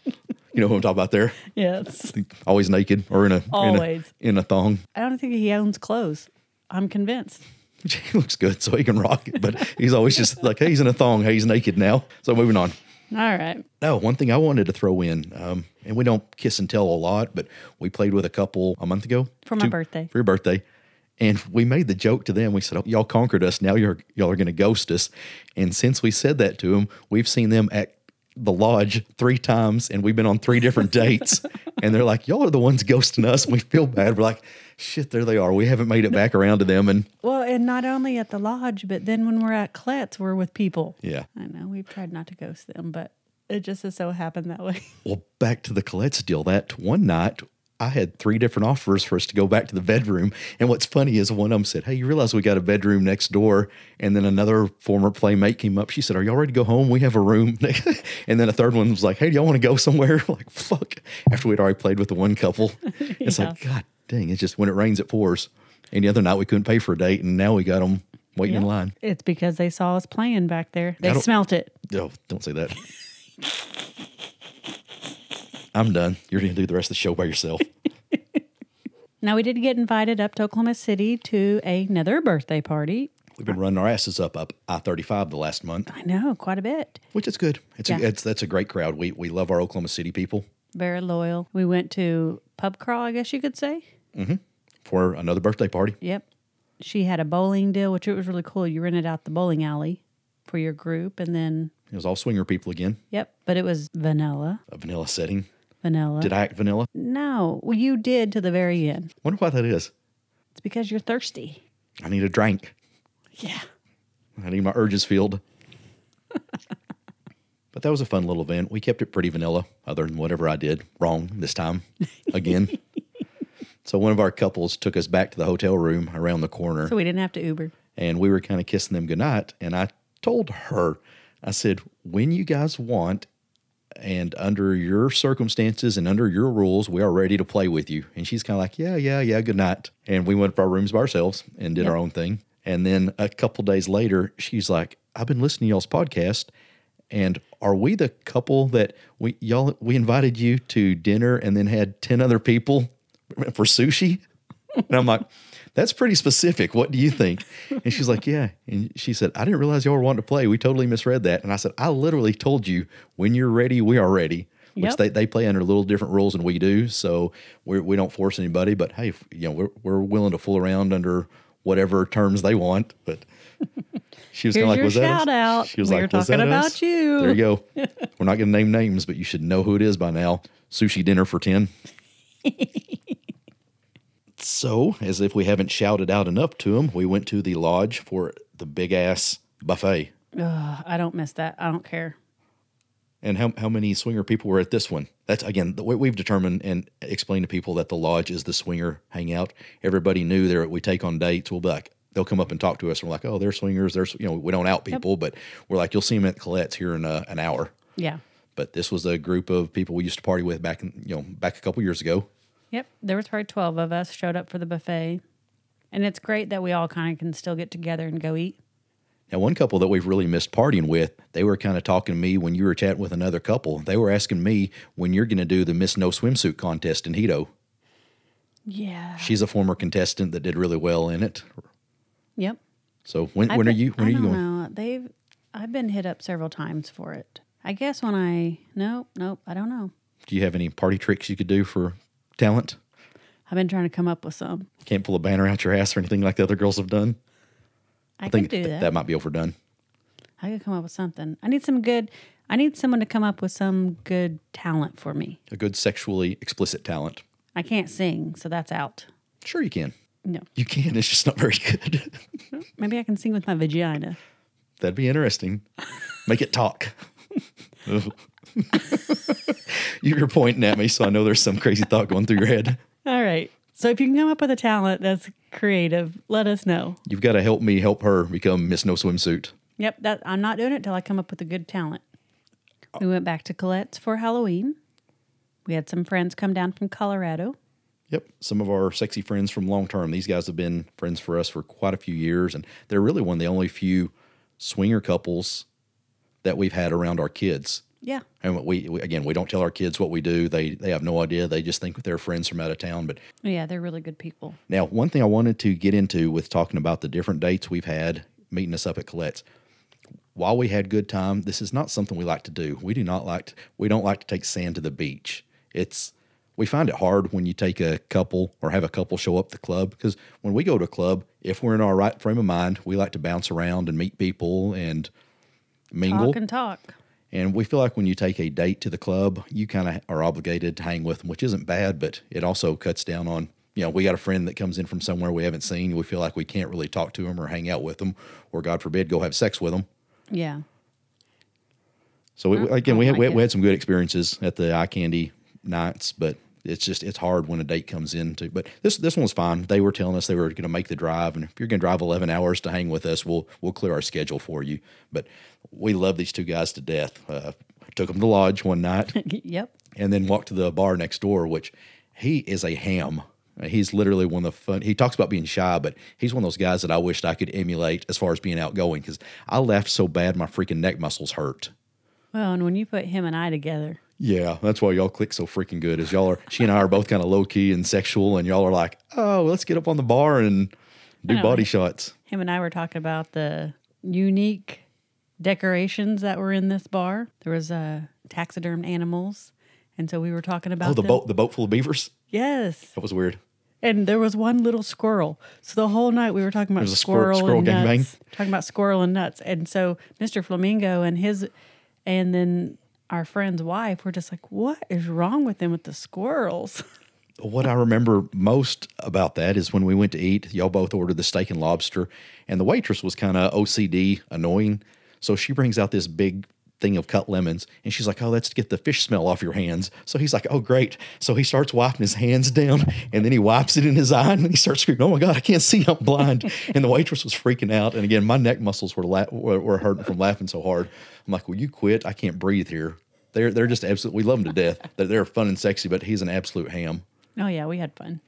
You know who I'm talking about there? Yes. Always naked or in a, Always. In a, in a thong. I don't think he owns clothes. I'm convinced. He looks good, so he can rock it. But he's always just like, hey, he's in a thong. Hey, he's naked now. So moving on. All right. Oh, one thing I wanted to throw in, um, and we don't kiss and tell a lot, but we played with a couple a month ago. For my two, birthday. For your birthday. And we made the joke to them. We said, oh, y'all conquered us. Now you're, y'all are going to ghost us. And since we said that to them, we've seen them act the lodge three times and we've been on three different dates and they're like, y'all are the ones ghosting us. And we feel bad. We're like, shit, there they are. We haven't made it back around to them. And well, and not only at the lodge, but then when we're at Colette's, we're with people. Yeah. I know we've tried not to ghost them, but it just has so happened that way. Well, back to the Colette's deal, that one night I had three different offers for us to go back to the bedroom. And what's funny is one of them said, hey, you realize we got a bedroom next door. And then another former playmate came up. She said, are y'all ready to go home? We have a room. And then a third one was like, hey, do y'all want to go somewhere? Like, fuck. After we'd already played with the one couple. It's yeah. like, God dang, it's just when it rains, it pours. And the other night we couldn't pay for a date. And now we got them waiting yeah. in line. It's because they saw us playing back there. They smelt it. No, don't say that. I'm done. You're going to do the rest of the show by yourself. Now, we did get invited up to Oklahoma City to another birthday party. We've been running our asses up up I thirty-five the last month. I know, quite a bit. Which is good. It's, yeah. a, it's that's a great crowd. We we love our Oklahoma City people. Very loyal. We went to pub crawl, I guess you could say. Mm-hmm. For another birthday party. Yep. She had a bowling deal, which it was really cool. You rented out the bowling alley for your group, and then... It was all swinger people again. Yep, but it was vanilla. A vanilla setting. Vanilla. Did I act vanilla? No. Well, you did to the very end. I wonder why that is. It's because you're thirsty. I need a drink. Yeah. I need my urges filled. But that was a fun little event. We kept it pretty vanilla, other than whatever I did wrong this time again. So one of our couples took us back to the hotel room around the corner. So we didn't have to Uber. And we were kind of kissing them goodnight, and I told her, I said, when you guys want and under your circumstances and under your rules, we are ready to play with you. And she's kind of like, yeah, yeah, yeah, good night. And we went up our rooms by ourselves and did yep. our own thing. And then a couple days later, she's like, I've been listening to y'all's podcast. And are we the couple that we y'all we invited you to dinner and then had ten other people for sushi? And I'm like, that's pretty specific. What do you think? And she's like, yeah. And she said, I didn't realize y'all were wanting to play. We totally misread that. And I said, I literally told you, when you're ready, we are ready. Which yep. they, they play under a little different rules than we do. So we're, we don't force anybody. But, hey, you know, we're, we're willing to fool around under whatever terms they want. But she was kind of like, was that us? She was like, was that us? We were talking about you. There you go. We're not going to name names, but you should know who it is by now. Sushi dinner for ten. So, as if we haven't shouted out enough to them, we went to the lodge for the big-ass buffet. Ugh, I don't miss that. I don't care. And how how many swinger people were at this one? That's, again, the way we've determined and explained to people that the lodge is the swinger hangout. Everybody knew there we take on dates. We'll be like, they'll come up and talk to us. And we're like, oh, they're swingers. They're, you know, we don't out people. Yep. But we're like, you'll see them at Colette's here in uh, an hour. Yeah. But this was a group of people we used to party with back, in, you know, back a couple years ago. Yep, there was probably twelve of us showed up for the buffet. And it's great that we all kind of can still get together and go eat. Now, one couple that we've really missed partying with, they were kind of talking to me when you were chatting with another couple. They were asking me when you're going to do the Miss No Swimsuit contest in Hito. Yeah. She's a former contestant that did really well in it. Yep. So when when been, are you when I are don't you going? Know. They've I've been hit up several times for it. I guess when I no, nope, I don't know. Do you have any party tricks you could do for talent? I've been trying to come up with some. Can't pull a banner out your ass or anything like the other girls have done? I, I think do th- that. That might be overdone. I could come up with something. I need some good, I need someone to come up with some good talent for me. A good sexually explicit talent. I can't sing, so that's out. Sure you can. No. You can, it's just not very good. Maybe I can sing with my vagina. That'd be interesting. Make it talk. You're pointing at me, so I know there's some crazy thought going through your head. All right. So if you can come up with a talent that's creative, let us know. You've got to help me help her become Miss No Swimsuit. Yep. That, I'm not doing it till I come up with a good talent. We went back to Colette's for Halloween. We had some friends come down from Colorado. Yep. Some of our sexy friends from long term. These guys have been friends for us for quite a few years, and they're really one of the only few swinger couples that we've had around our kids. Yeah. And we, we, again, we don't tell our kids what we do. They they have no idea. They just think they're friends from out of town. But yeah, they're really good people. Now, one thing I wanted to get into with talking about the different dates we've had meeting us up at Colette's. While we had good time, this is not something we like to do. We do not like to, we don't like to take sand to the beach. It's we find it hard when you take a couple or have a couple show up the club, because when we go to a club, if we're in our right frame of mind, we like to bounce around and meet people and mingle. Talk and talk. And we feel like when you take a date to the club, you kind of are obligated to hang with them, which isn't bad, but it also cuts down on, you know, we got a friend that comes in from somewhere we haven't seen. We feel like we can't really talk to them or hang out with them or, God forbid, go have sex with them. Yeah. So, it, again, we had, we had some good experiences at the Eye Candy nights, but it's just, it's hard when a date comes in. To, but this this one's fine. They were telling us they were going to make the drive, and if you're going to drive eleven hours to hang with us, we'll we'll clear our schedule for you. But we love these two guys to death. Uh, took them to the Lodge one night. Yep. And then walked to the bar next door, which he is a ham. He's literally one of the fun. He talks about being shy, but he's one of those guys that I wished I could emulate as far as being outgoing, because I laughed so bad my freaking neck muscles hurt. Well, and when you put him and I together. Yeah, that's why y'all click so freaking good, is y'all are, she and I are both kind of low-key and sexual, and y'all are like, oh, let's get up on the bar and do know, body shots. Him and I were talking about the unique decorations that were in this bar. There was uh, taxidermed animals, and so we were talking about Oh, the them. boat the boat full of beavers? Yes. That was weird. And there was one little squirrel. So the whole night we were talking about squirrel, squirrel and gang nuts. Bang. Talking about squirrel and nuts. And so Mister Flamingo and his... And then our friend's wife were just like, what is wrong with them with the squirrels? What I remember most about that is when we went to eat, y'all both ordered the steak and lobster, and the waitress was kind of O C D, annoying. So she brings out this big thing of cut lemons, and she's like, oh, let's get the fish smell off your hands. So he's like, oh, great. So he starts wiping his hands down, and then he wipes it in his eye, and then he starts screaming, oh, my God, I can't see. I'm blind. And the waitress was freaking out. And, again, my neck muscles were la- were hurting from laughing so hard. I'm like, will you quit? I can't breathe here. They're they're just absolutely, we love them to death. They're, they're fun and sexy, but he's an absolute ham. Oh, yeah, we had fun.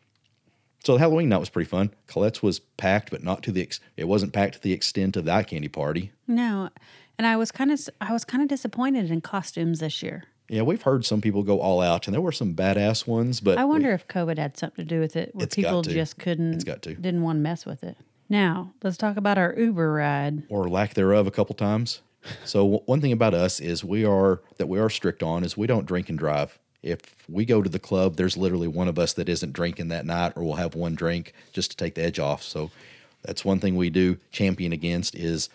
So the Halloween night was pretty fun. Colette's was packed, but not to the, ex- it wasn't packed to the extent of the Eye Candy party. No. And I was kind of I was kind of disappointed in costumes this year. Yeah, we've heard some people go all out, and there were some badass ones. But I wonder we, if COVID had something to do with it, where people just couldn't, it's got to. didn't want to mess with it. Now, let's talk about our Uber ride. Or lack thereof a couple times. So one thing about us is we are that we are strict on is we don't drink and drive. If we go to the club, there's literally one of us that isn't drinking that night, or we'll have one drink just to take the edge off. So that's one thing we do champion against is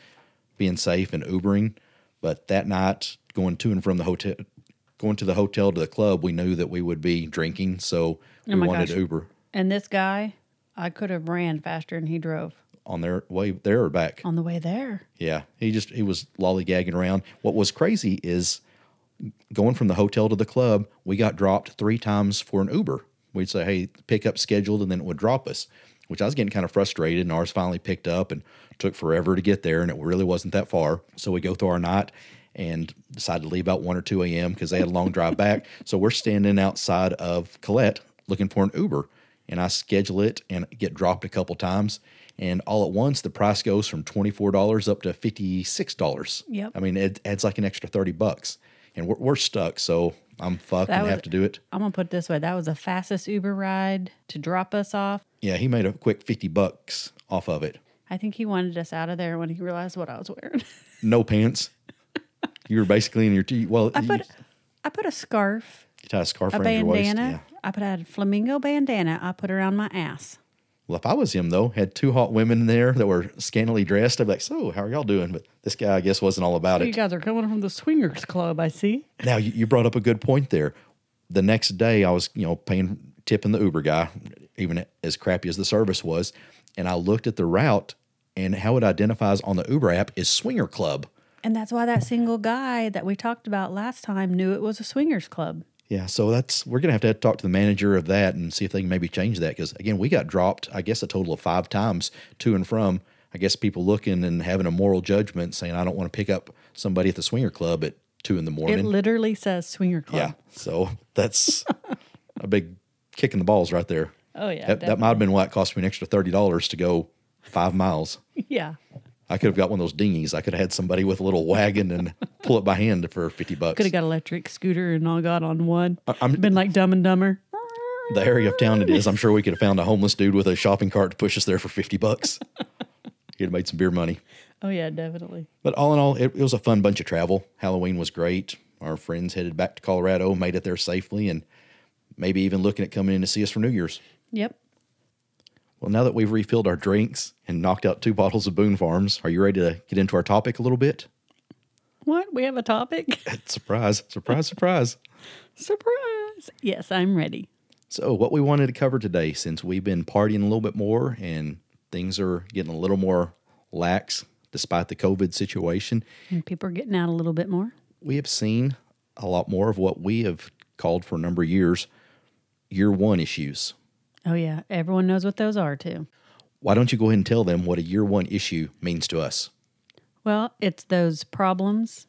being safe and Ubering. But that night, going to and from the hotel, going to the hotel to the club, we knew that we would be drinking, so we oh my wanted gosh. Uber. And this guy, I could have ran faster than he drove. On their way there or back? On the way there. Yeah. He just, he was lollygagging around. What was crazy is going from the hotel to the club, we got dropped three times for an Uber. We'd say, hey, pick up scheduled, and then it would drop us, which I was getting kind of frustrated, and ours finally picked up and took forever to get there, and it really wasn't that far. So we go through our night and decided to leave about one or two a.m. because they had a long drive back. So we're standing outside of Colette looking for an Uber, and I schedule it and get dropped a couple times. And all at once, the price goes from twenty-four dollars up to fifty-six dollars. Yep. I mean, it adds like an extra thirty bucks, and we're, we're stuck. So I'm fucked that and was, have to do it. I'm going to put it this way. That was the fastest Uber ride to drop us off. Yeah, he made a quick fifty bucks off of it. I think he wanted us out of there when he realized what I was wearing. No pants. You were basically in your t- well. I put, you, I put a scarf. You tie a scarf a around bandana, your waist. Yeah. I put a flamingo bandana. I put around my ass. Well, if I was him, though, had two hot women there that were scantily dressed, I'd be like, so, how are y'all doing? But this guy, I guess, wasn't all about so it. You guys are coming from the swingers club, I see. Now, you, you brought up a good point there. The next day, I was, you know, paying, tipping the Uber guy, even as crappy as the service was, and I looked at the route, and how it identifies on the Uber app is swinger club. And that's why that single guy that we talked about last time knew it was a swingers club. Yeah, so that's we're going to have to talk to the manager of that and see if they can maybe change that. Because, again, we got dropped, I guess, a total of five times to and from. I guess people looking and having a moral judgment saying, I don't want to pick up somebody at the swinger club at two in the morning. It literally says swinger club. Yeah, so that's a big kick in the balls right there. Oh, yeah. That, that might have been why it cost me an extra thirty dollars to go five miles. Yeah. I could have got one of those dinghies. I could have had somebody with a little wagon and pull it by hand for fifty bucks. Could have got an electric scooter and all got on one. I'm, been like Dumb and Dumber. The area of town it is, I'm sure we could have found a homeless dude with a shopping cart to push us there for fifty bucks. He'd have made some beer money. Oh, yeah, definitely. But all in all, it, it was a fun bunch of travel. Halloween was great. Our friends headed back to Colorado, made it there safely, and maybe even looking at coming in to see us for New Year's. Yep. Well, now that we've refilled our drinks and knocked out two bottles of Boone Farms, are you ready to get into our topic a little bit? What? We have a topic? Surprise, surprise, surprise. Surprise. Yes, I'm ready. So what we wanted to cover today, since we've been partying a little bit more and things are getting a little more lax despite the COVID situation. And people are getting out a little bit more. We have seen a lot more of what we have called for a number of years, year one issues. Oh, yeah. Everyone knows what those are, too. Why don't you go ahead and tell them what a year one issue means to us? Well, it's those problems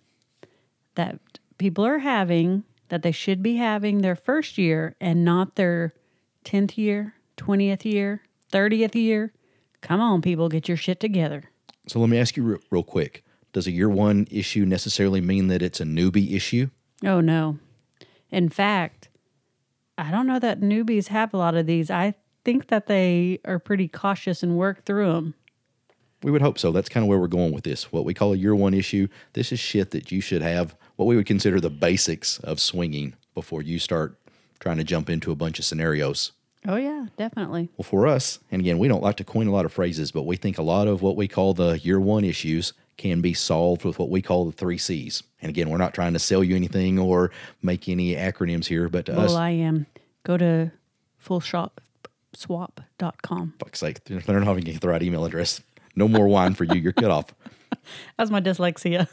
that people are having that they should be having their first year and not their tenth year, twentieth year, thirtieth year. Come on, people, get your shit together. So let me ask you real, real quick. Does a year one issue necessarily mean that it's a newbie issue? Oh, no. In fact, I don't know that newbies have a lot of these. I think that they are pretty cautious and work through them. We would hope so. That's kind of where we're going with this. What we call a year one issue, this is shit that you should have, what we would consider the basics of swinging before you start trying to jump into a bunch of scenarios. Oh, yeah, definitely. Well, for us, and again, we don't like to coin a lot of phrases, but we think a lot of what we call the year one issues can be solved with what we call the three C's. And again, we're not trying to sell you anything or make any acronyms here, but to well, us... Well, I am. Go to full shop shop dot com. Fuck's sake, they're not having to get the right email address. No more wine for you. You're cut off. That's my dyslexia.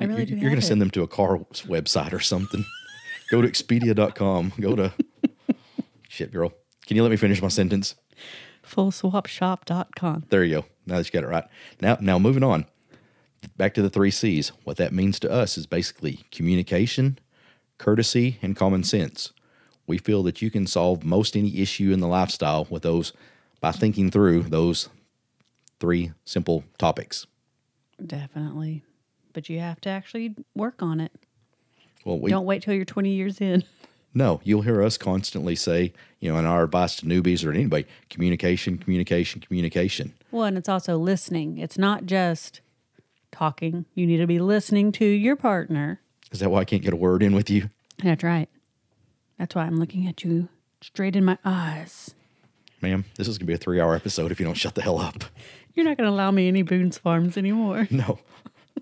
I really do. You're going to send them to a car website or something. Go to expedia dot com. Go to... Shit, girl. Can you let me finish my sentence? full swap shop dot com. There you go. Now that you got it right. Now, now moving on. Back to the three C's. What that means to us is basically communication, courtesy, and common sense. We feel that you can solve most any issue in the lifestyle with those... by thinking through those three simple topics. Definitely. But you have to actually work on it. Well, we, Don't wait till you're twenty years in. No, you'll hear us constantly say, you know, in our advice to newbies or anybody, communication, communication, communication. Well, and it's also listening. It's not just talking. You need to be listening to your partner. Is that why I can't get a word in with you? That's right. That's why I'm looking at you straight in my eyes. Ma'am, this is going to be a three-hour episode if you don't shut the hell up. You're not going to allow me any Boone's Farms anymore. No.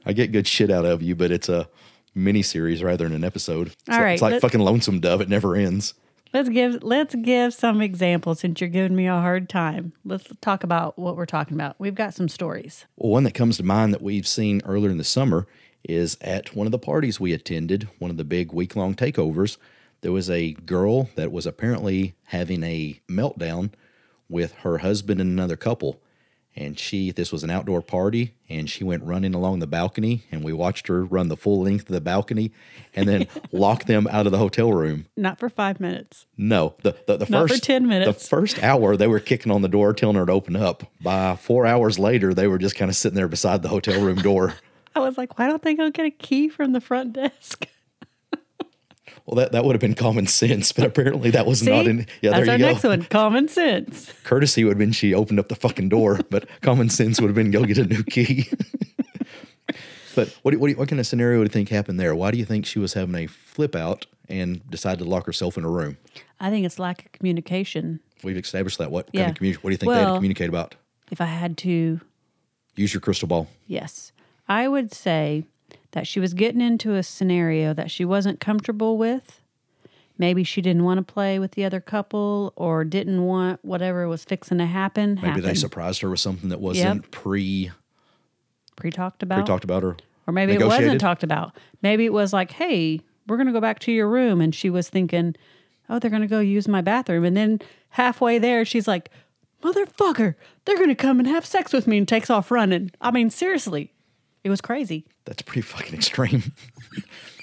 I get good shit out of you, but it's a mini-series rather than an episode. It's All like, right. It's like fucking Lonesome Dove. It never ends. Let's give let's give some examples since you're giving me a hard time. Let's talk about what we're talking about. We've got some stories. Well, one that comes to mind that we've seen earlier in the summer is at one of the parties we attended, one of the big week-long takeovers, there was a girl that was apparently having a meltdown with her husband and another couple. And she, this was an outdoor party, and she went running along the balcony, and we watched her run the full length of the balcony and then lock them out of the hotel room. Not for five minutes. No. The, the, the Not first, for ten minutes. The first hour, they were kicking on the door, telling her to open up. By four hours later, they were just kind of sitting there beside the hotel room door. I was like, why don't they go get a key from the front desk? Well, that, that would have been common sense, but apparently that was See? not in. Yeah, That's there you our go. Next one, common sense. Courtesy would have been she opened up the fucking door, but common sense would have been go get a new key. But what, what what kind of scenario do you think happened there? Why do you think she was having a flip out and decided to lock herself in a room? I think it's lack of communication. We've established that. What yeah. kind of communication? What do you think well, they had to communicate about? If I had to use your crystal ball, yes, I would say that she was getting into a scenario that she wasn't comfortable with. Maybe she didn't want to play with the other couple or didn't want whatever was fixing to happen. Maybe happen. They surprised her with something that wasn't yep. pre... Pre-talked about. Pre-talked about or Or maybe negotiated. It wasn't talked about. Maybe it was like, hey, we're going to go back to your room. And she was thinking, oh, they're going to go use my bathroom. And then halfway there, she's like, motherfucker, they're going to come and have sex with me, and takes off running. I mean, seriously. It was crazy. That's pretty fucking extreme.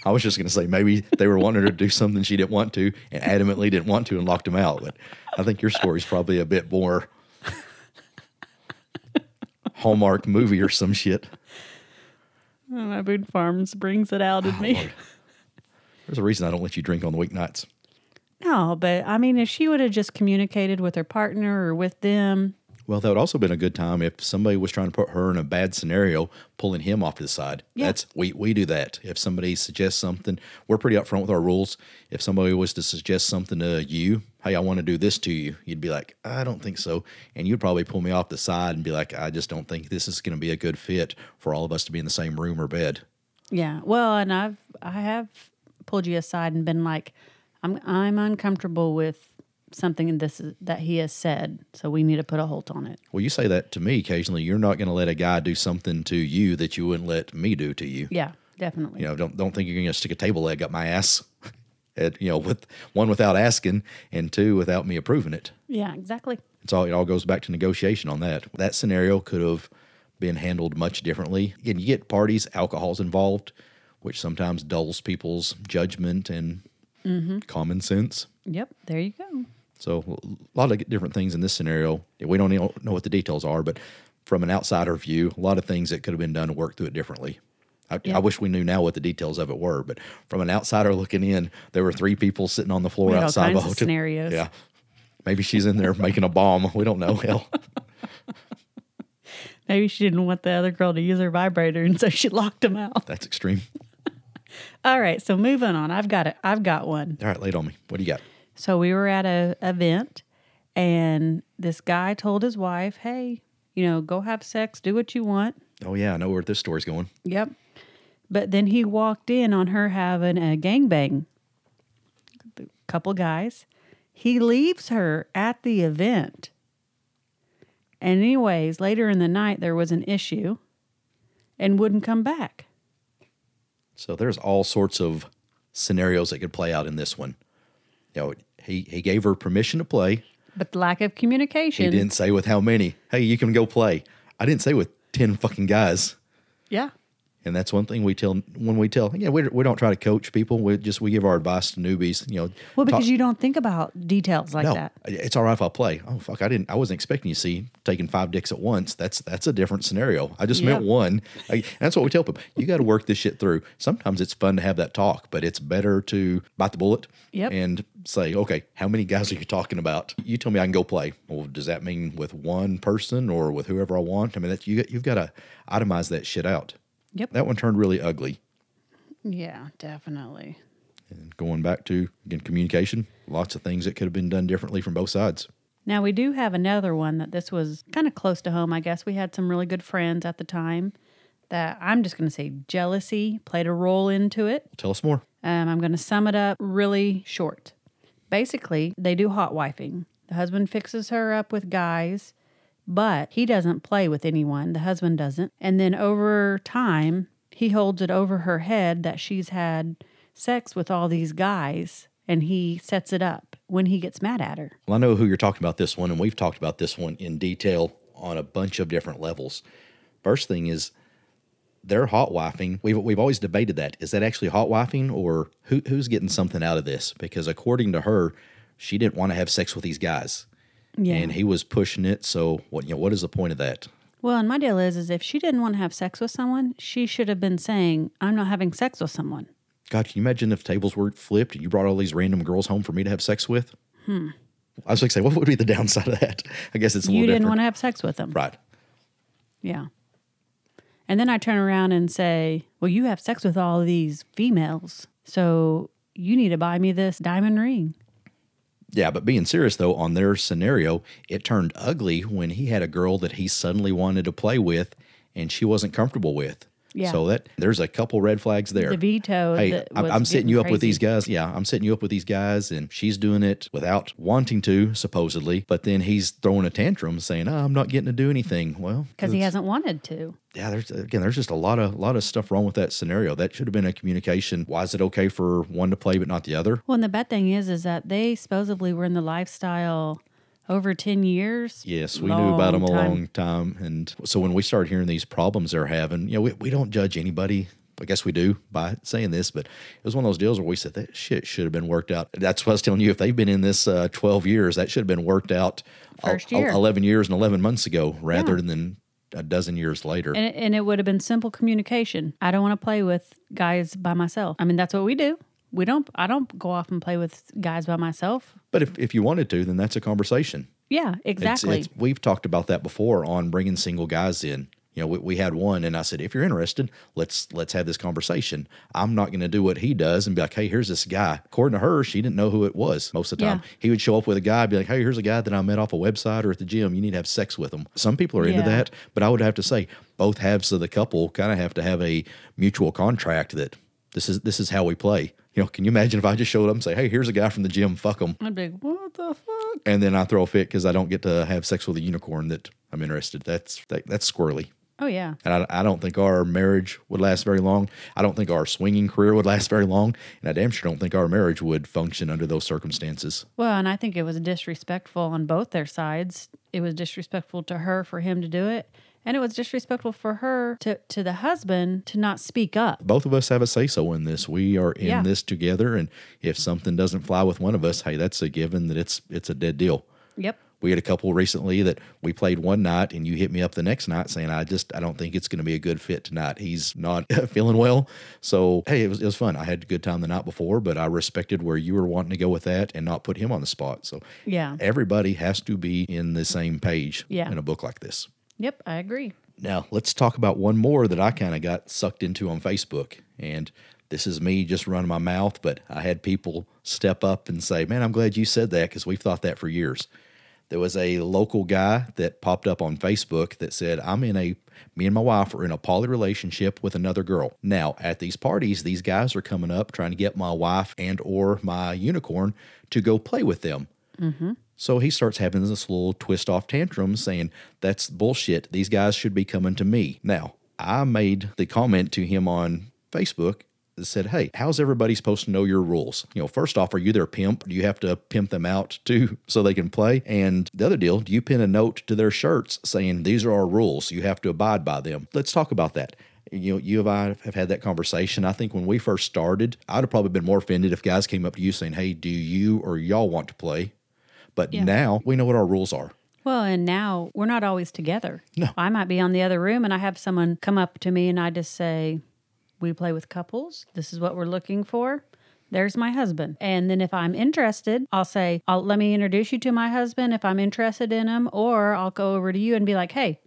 I was just going to say maybe they were wanting her to do something she didn't want to and adamantly didn't want to and locked him out. But I think your story's probably a bit more Hallmark movie or some shit. Oh, my Boone Farms brings it out in oh, me. Lord. There's a reason I don't let you drink on the weeknights. No, but I mean, if she would have just communicated with her partner or with them... Well, that would also have been a good time if somebody was trying to put her in a bad scenario, pulling him off to the side. Yeah. That's we we do that. If somebody suggests something, we're pretty upfront with our rules. If somebody was to suggest something to you, hey, I want to do this to you, you'd be like, I don't think so. And you'd probably pull me off the side and be like, I just don't think this is going to be a good fit for all of us to be in the same room or bed. Yeah. Well, and I've I have pulled you aside and been like, I'm I'm uncomfortable with something this is, that he has said, so we need to put a halt on it. Well, you say that to me occasionally. You're not going to let a guy do something to you that you wouldn't let me do to you. Yeah, definitely. You know, don't don't think you're going to stick a table leg up my ass. At, you know, with one without asking, and two without me approving it. Yeah, exactly. It's all it all goes back to negotiation on that. That scenario could have been handled much differently. And you get parties, alcohol's involved, which sometimes dulls people's judgment and mm-hmm. common sense. Yep, there you go. So a lot of different things in this scenario. We don't even know what the details are, but from an outsider view, a lot of things that could have been done to work through it differently. I, yeah. I wish we knew now what the details of it were, but from an outsider looking in, there were three people sitting on the floor we outside all kinds the hotel. Of scenarios. Yeah, maybe she's in there making a bomb. We don't know. Hell, maybe she didn't want the other girl to use her vibrator, and so she locked him out. That's extreme. All right, so moving on. I've got it. I've got one. All right, lay it on me. What do you got? So we were at a event, and this guy told his wife, hey, you know, go have sex, do what you want. Oh, yeah, I know where this story's going. Yep. But then he walked in on her having a gangbang. A couple guys. He leaves her at the event. And anyways, later in the night, there was an issue and wouldn't come back. So there's all sorts of scenarios that could play out in this one. You know, he, he gave her permission to play. But the lack of communication. He didn't say with how many. Hey, you can go play. I didn't say with ten fucking guys. Yeah. And that's one thing we tell, when we tell, yeah, we, we don't try to coach people. We just, we give our advice to newbies, you know. Well, because talk, you don't think about details like no, that. It's all right if I play. Oh, fuck, I didn't, I wasn't expecting you to see taking five dicks at once. That's, that's a different scenario. I just yep. meant one. I, that's what we tell people. You got to work this shit through. Sometimes it's fun to have that talk, but it's better to bite the bullet yep. and say, okay, how many guys are you talking about? You tell me I can go play. Well, does that mean with one person or with whoever I want? I mean, that's, you, you've got to itemize that shit out. Yep. That one turned really ugly. Yeah, definitely. And going back to, again, communication, lots of things that could have been done differently from both sides. Now, we do have another one that this was kind of close to home, I guess. We had some really good friends at the time that I'm just going to say jealousy played a role into it. Tell us more. Um, I'm going to sum it up really short. Basically, they do hot wifing. The husband fixes her up with guys. But he doesn't play with anyone. The husband doesn't. And then over time, he holds it over her head that she's had sex with all these guys, and he sets it up when he gets mad at her. Well, I know who you're talking about this one, and we've talked about this one in detail on a bunch of different levels. First thing is, they're hot wifing. We've, we've always debated that. Is that actually hot wifing, or who, who's getting something out of this? Because according to her, she didn't want to have sex with these guys. Yeah. And he was pushing it, so what you know, what is the point of that? Well, and my deal is, is if she didn't want to have sex with someone, she should have been saying, I'm not having sex with someone. God, can you imagine if tables were flipped and you brought all these random girls home for me to have sex with? Hmm. I was going to say, what would be the downside of that? I guess it's a you little different. You didn't want to have sex with them. Right. Yeah. And then I turn around and say, well, you have sex with all these females, so you need to buy me this diamond ring. Yeah, but being serious, though, on their scenario, it turned ugly when he had a girl that he suddenly wanted to play with and she wasn't comfortable with. Yeah. So that there's a couple red flags there. The veto. Hey, I'm setting you up crazy. with these guys. Yeah, I'm setting you up with these guys, and she's doing it without wanting to, supposedly. But then he's throwing a tantrum saying, oh, I'm not getting to do anything. Well, because he hasn't wanted to. Yeah, there's again, there's just a lot of lot of stuff wrong with that scenario. That should have been a communication. Why is it okay for one to play but not the other? Well, and the bad thing is, is that they supposedly were in the lifestyle over ten years. Yes, we long knew about them a time. long time. And so when we started hearing these problems they're having, you know, we, we don't judge anybody. I guess we do by saying this, but it was one of those deals where we said that shit should have been worked out. That's what I was telling you. If they've been in this uh, twelve years, that should have been worked out First year. eleven years and eleven months ago rather yeah. than a dozen years later. And it, and it would have been simple communication. I don't want to play with guys by myself. I mean, that's what we do. We don't. I don't go off and play with guys by myself. But if, if you wanted to, then that's a conversation. Yeah, exactly. It's, it's, we've talked about that before on bringing single guys in. You know, we, we had one, and I said, if you're interested, let's let's have this conversation. I'm not going to do what he does and be like, hey, here's this guy. According to her, she didn't know who it was most of the time. Yeah. He would show up with a guy, be like, hey, here's a guy that I met off a website or at the gym. You need to have sex with him. Some people are yeah. into that, but I would have to say both halves of the couple kind of have to have a mutual contract that this is this is how we play. You know, can you imagine if I just showed up and say, hey, here's a guy from the gym, fuck him. I'd be like, what the fuck? And then I throw a fit because I don't get to have sex with a unicorn that I'm interested. That's that, that's squirrely. Oh, yeah. And I, I don't think our marriage would last very long. I don't think our swinging career would last very long. And I damn sure don't think our marriage would function under those circumstances. Well, and I think it was disrespectful on both their sides. It was disrespectful to her for him to do it. And it was disrespectful for her to, to the husband to not speak up. Both of us have a say-so in this. We are in yeah. this together. And if something doesn't fly with one of us, hey, that's a given that it's it's a dead deal. Yep. We had a couple recently that we played one night and you hit me up the next night saying, I just, I don't think it's going to be a good fit tonight. He's not feeling well. So, hey, it was, it was fun. I had a good time the night before, but I respected where you were wanting to go with that and not put him on the spot. So yeah, everybody has to be in the same page yeah. in a book like this. Yep, I agree. Now, let's talk about one more that I kind of got sucked into on Facebook. And this is me just running my mouth, but I had people step up and say, man, I'm glad you said that because we've thought that for years. There was a local guy that popped up on Facebook that said, I'm in a, me and my wife are in a poly relationship with another girl. Now, at these parties, these guys are coming up trying to get my wife and or my unicorn to go play with them. Mm-hmm. So he starts having this little twist off tantrum saying, that's bullshit. These guys should be coming to me. Now, I made the comment to him on Facebook that said, hey, how's everybody supposed to know your rules? You know, first off, are you their pimp? Do you have to pimp them out too so they can play? And the other deal, do you pin a note to their shirts saying, these are our rules, you have to abide by them? Let's talk about that. You know, you and I have had that conversation. I think when we first started, I'd have probably been more offended if guys came up to you saying, hey, do you or y'all want to play? But yeah. now we know what our rules are. Well, and now we're not always together. No. I might be on the other room and I have someone come up to me and I just say, we play with couples. This is what we're looking for. There's my husband. And then if I'm interested, I'll say, I'll, let me introduce you to my husband if I'm interested in him. Or I'll go over to you and be like, hey,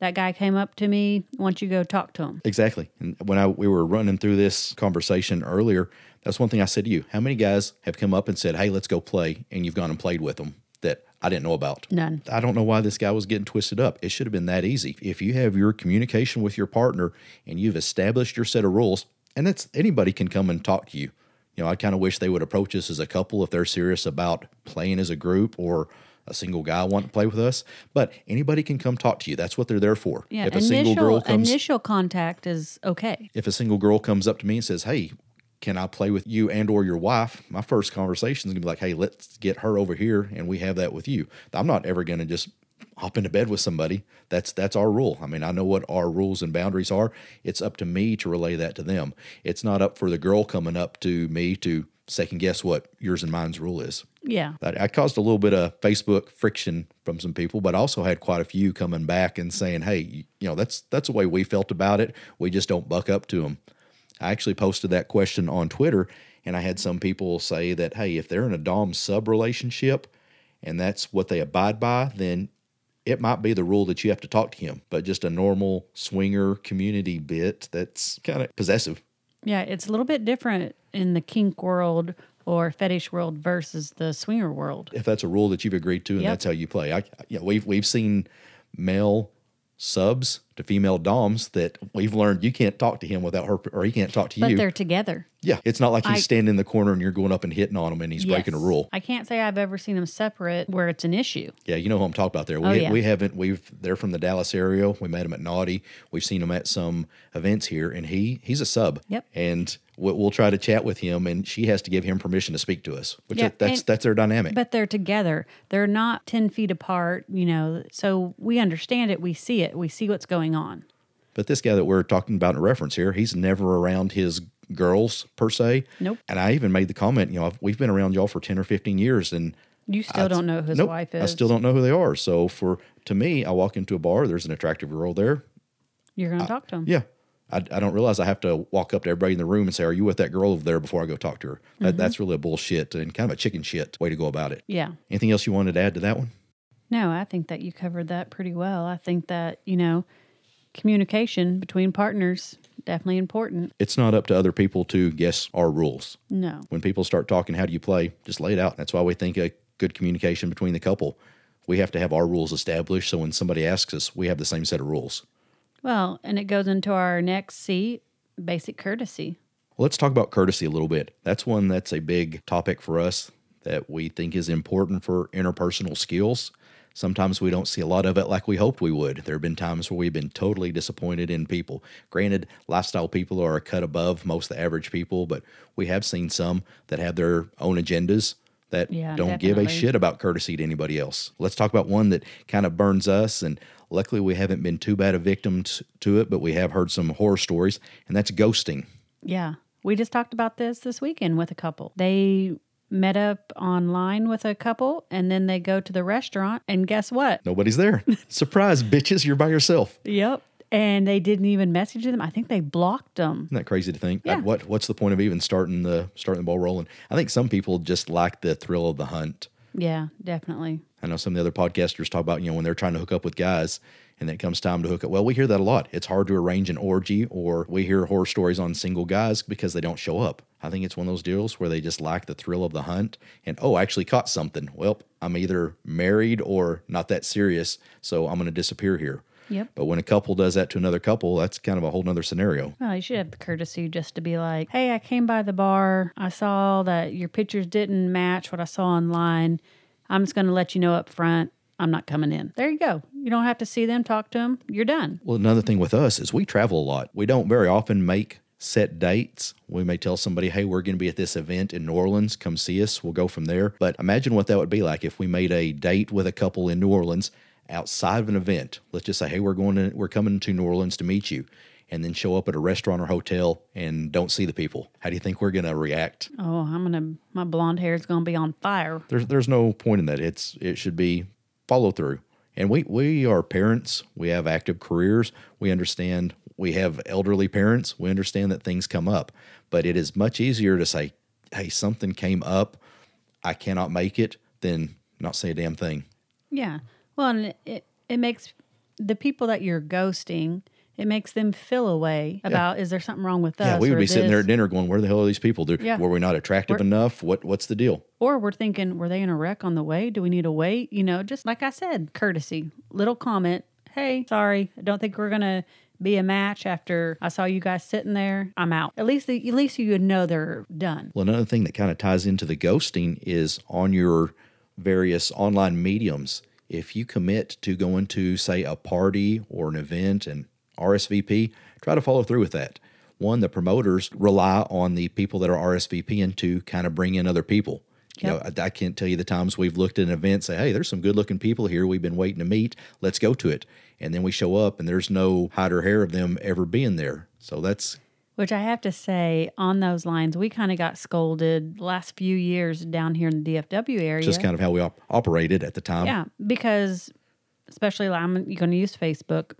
that guy came up to me. Why don't you go talk to him? Exactly. And when I we were running through this conversation earlier, that's one thing I said to you. How many guys have come up and said, hey, let's go play, and you've gone and played with them that I didn't know about? None. I don't know why this guy was getting twisted up. It should have been that easy. If you have your communication with your partner and you've established your set of rules, and that's anybody can come and talk to you. You know, I kind of wish they would approach us as a couple if they're serious about playing as a group or a single guy want to play with us. But anybody can come talk to you. That's what they're there for. Yeah, if a initial, single girl comes, initial contact is okay. If a single girl comes up to me and says, hey, can I play with you and or your wife? My first conversation is going to be like, hey, let's get her over here and we have that with you. I'm not ever going to just hop into bed with somebody. That's that's our rule. I mean, I know what our rules and boundaries are. It's up to me to relay that to them. It's not up for the girl coming up to me to second guess what yours and mine's rule is. Yeah. I, I caused a little bit of Facebook friction from some people, but I also had quite a few coming back and saying, hey, you know, that's that's the way we felt about it. We just don't buck up to them. I actually posted that question on Twitter, and I had some people say that, hey, if they're in a dom-sub relationship and that's what they abide by, then it might be the rule that you have to talk to him. But just a normal swinger community bit, that's kind of possessive. Yeah, it's a little bit different in the kink world or fetish world versus the swinger world. If that's a rule that you've agreed to and yep. that's how you play. I, I, you know, we've, we've seen male subs to female doms that we've learned you can't talk to him without her, or he can't talk to but you. But they're together. Yeah. It's not like he's I, standing in the corner and you're going up and hitting on him and he's yes. breaking a rule. I can't say I've ever seen them separate where it's an issue. Yeah. You know who I'm talking about there. We, oh, yeah. we haven't, we've, they're from the Dallas area. We met him at Naughty. We've seen him at some events here and he, he's a sub. Yep. And we'll, we'll try to chat with him and she has to give him permission to speak to us, which yeah, are, that's, and, that's their dynamic. But they're together. They're not ten feet apart, you know, so we understand it. We see it. We see what's going on. But this guy that we're talking about in reference here, he's never around his girls per se. Nope. And I even made the comment, you know, I've, we've been around y'all for ten or fifteen years and you still I, don't know who his nope, wife is. I still don't know who they are. So for, to me, I walk into a bar, there's an attractive girl there. You're going to talk to him. Yeah. I, I don't realize I have to walk up to everybody in the room and say, are you with that girl over there before I go talk to her? That, mm-hmm. That's really a bullshit and kind of a chicken shit way to go about it. Yeah. Anything else you wanted to add to that one? No, I think that you covered that pretty well. I think that, you know, communication between partners, definitely important. It's not up to other people to guess our rules. No. When people start talking, how do you play? Just lay it out. That's why we think a good communication between the couple. We have to have our rules established so when somebody asks us, we have the same set of rules. Well, and it goes into our next C, basic courtesy. Well, let's talk about courtesy a little bit. That's one that's a big topic for us that we think is important for interpersonal skills. Sometimes we don't see a lot of it like we hoped we would. There have been times where we've been totally disappointed in people. Granted, lifestyle people are a cut above most of the average people, but we have seen some that have their own agendas that yeah, don't definitely. give a shit about courtesy to anybody else. Let's talk about one that kind of burns us, and luckily we haven't been too bad a victim to it, but we have heard some horror stories, and that's ghosting. Yeah. We just talked about this this weekend with a couple. They met up online with a couple, and then they go to the restaurant, and guess what? Nobody's there. Surprise, bitches, you're by yourself. Yep. And they didn't even message them. I think they blocked them. Isn't that crazy to think? Yeah. I, what What's the point of even starting the starting the ball rolling? I think some people just like the thrill of the hunt. Yeah, definitely. I know some of the other podcasters talk about, you know, when they're trying to hook up with guys and it comes time to hook up. Well, we hear that a lot. It's hard to arrange an orgy, or we hear horror stories on single guys because they don't show up. I think it's one of those deals where they just like the thrill of the hunt and, oh, I actually caught something. Well, I'm either married or not that serious, so I'm going to disappear here. Yep. But when a couple does that to another couple, that's kind of a whole nother scenario. Well, you should have the courtesy just to be like, hey, I came by the bar. I saw that your pictures didn't match what I saw online. I'm just going to let you know up front, I'm not coming in. There you go. You don't have to see them, talk to them. You're done. Well, another thing with us is we travel a lot. We don't very often make set dates. We may tell somebody, hey, we're going to be at this event in New Orleans. Come see us. We'll go from there. But imagine what that would be like if we made a date with a couple in New Orleans outside of an event. Let's just say, hey, we're going to, we're coming to New Orleans to meet you, and then show up at a restaurant or hotel and don't see the people. How do you think we're going to react? Oh, I'm going to, my blonde hair is going to be on fire. There's, there's no point in that. It's, it should be follow through. And we, we are parents. We have active careers. We understand we have elderly parents. We understand that things come up, but it is much easier to say, hey, something came up, I cannot make it, than not say a damn thing. Yeah. Well, and it, it makes the people that you're ghosting, it makes them feel a way about, yeah. is there something wrong with us? Yeah, we would be this? sitting there at dinner going, where the hell are these people? Yeah. Were we not attractive we're, enough? What What's the deal? Or we're thinking, were they in a wreck on the way? Do we need to wait? You know, just like I said, courtesy, little comment. Hey, sorry, I don't think we're going to be a match after I saw you guys sitting there. I'm out. At least, the, at least you would know they're done. Well, another thing that kind of ties into the ghosting is on your various online mediums. If you commit to going to, say, a party or an event and R S V P, try to follow through with that. One, the promoters rely on the people that are R S V P ing to kind of bring in other people. Yep. You know, I, I can't tell you the times we've looked at an event and say, hey, there's some good-looking people here we've been waiting to meet. Let's go to it. And then we show up, and there's no hide or hair of them ever being there. So that's... Which I have to say, on those lines, we kind of got scolded last few years down here in the D F W area. Just kind of how we op- operated at the time. Yeah, because especially I'm going to use Facebook.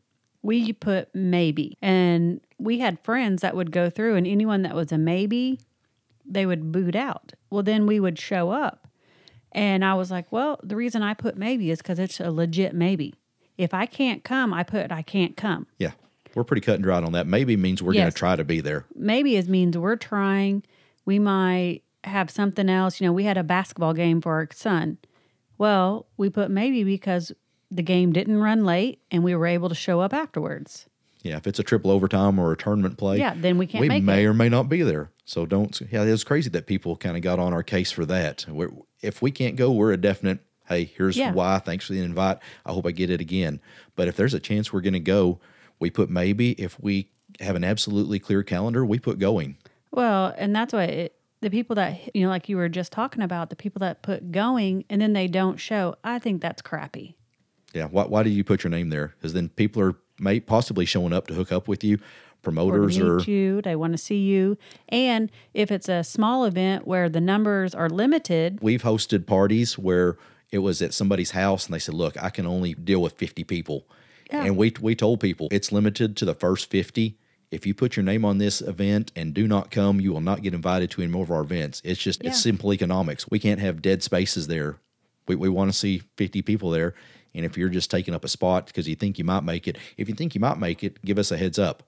We put maybe, and we had friends that would go through, and anyone that was a maybe, they would boot out. Well, then we would show up, and I was like, well, the reason I put maybe is because it's a legit maybe. If I can't come, I put I can't come. Yeah. We're pretty cut and dried on that. Maybe means we're yes. going to try to be there. Maybe it means we're trying. We might have something else. You know, we had a basketball game for our son. Well, we put maybe because the game didn't run late and we were able to show up afterwards. Yeah, if it's a triple overtime or a tournament play, yeah, then we can't. We make may it. or may not be there. So don't. Yeah, it was crazy that people kind of got on our case for that. We're, if we can't go, we're a definite. Hey, here's yeah. why. Thanks for the invite. I hope I get it again. But if there's a chance we're going to go. We put maybe. If we have an absolutely clear calendar, we put going. Well, and that's why it, the people that, you know, like you were just talking about, the people that put going and then they don't show, I think that's crappy. Yeah. Why, why do you put your name there? Because then people are may possibly showing up to hook up with you. Promoters or meet or, you, they want to see you. And if it's a small event where the numbers are limited. We've hosted parties where it was at somebody's house and they said, look, I can only deal with fifty people. Yeah. And we we told people it's limited to the first fifty. If you put your name on this event and do not come, you will not get invited to any more of our events. It's just, yeah. it's simple economics. We can't have dead spaces there. We we want to see fifty people there. And if you're just taking up a spot because you think you might make it, if you think you might make it, give us a heads up.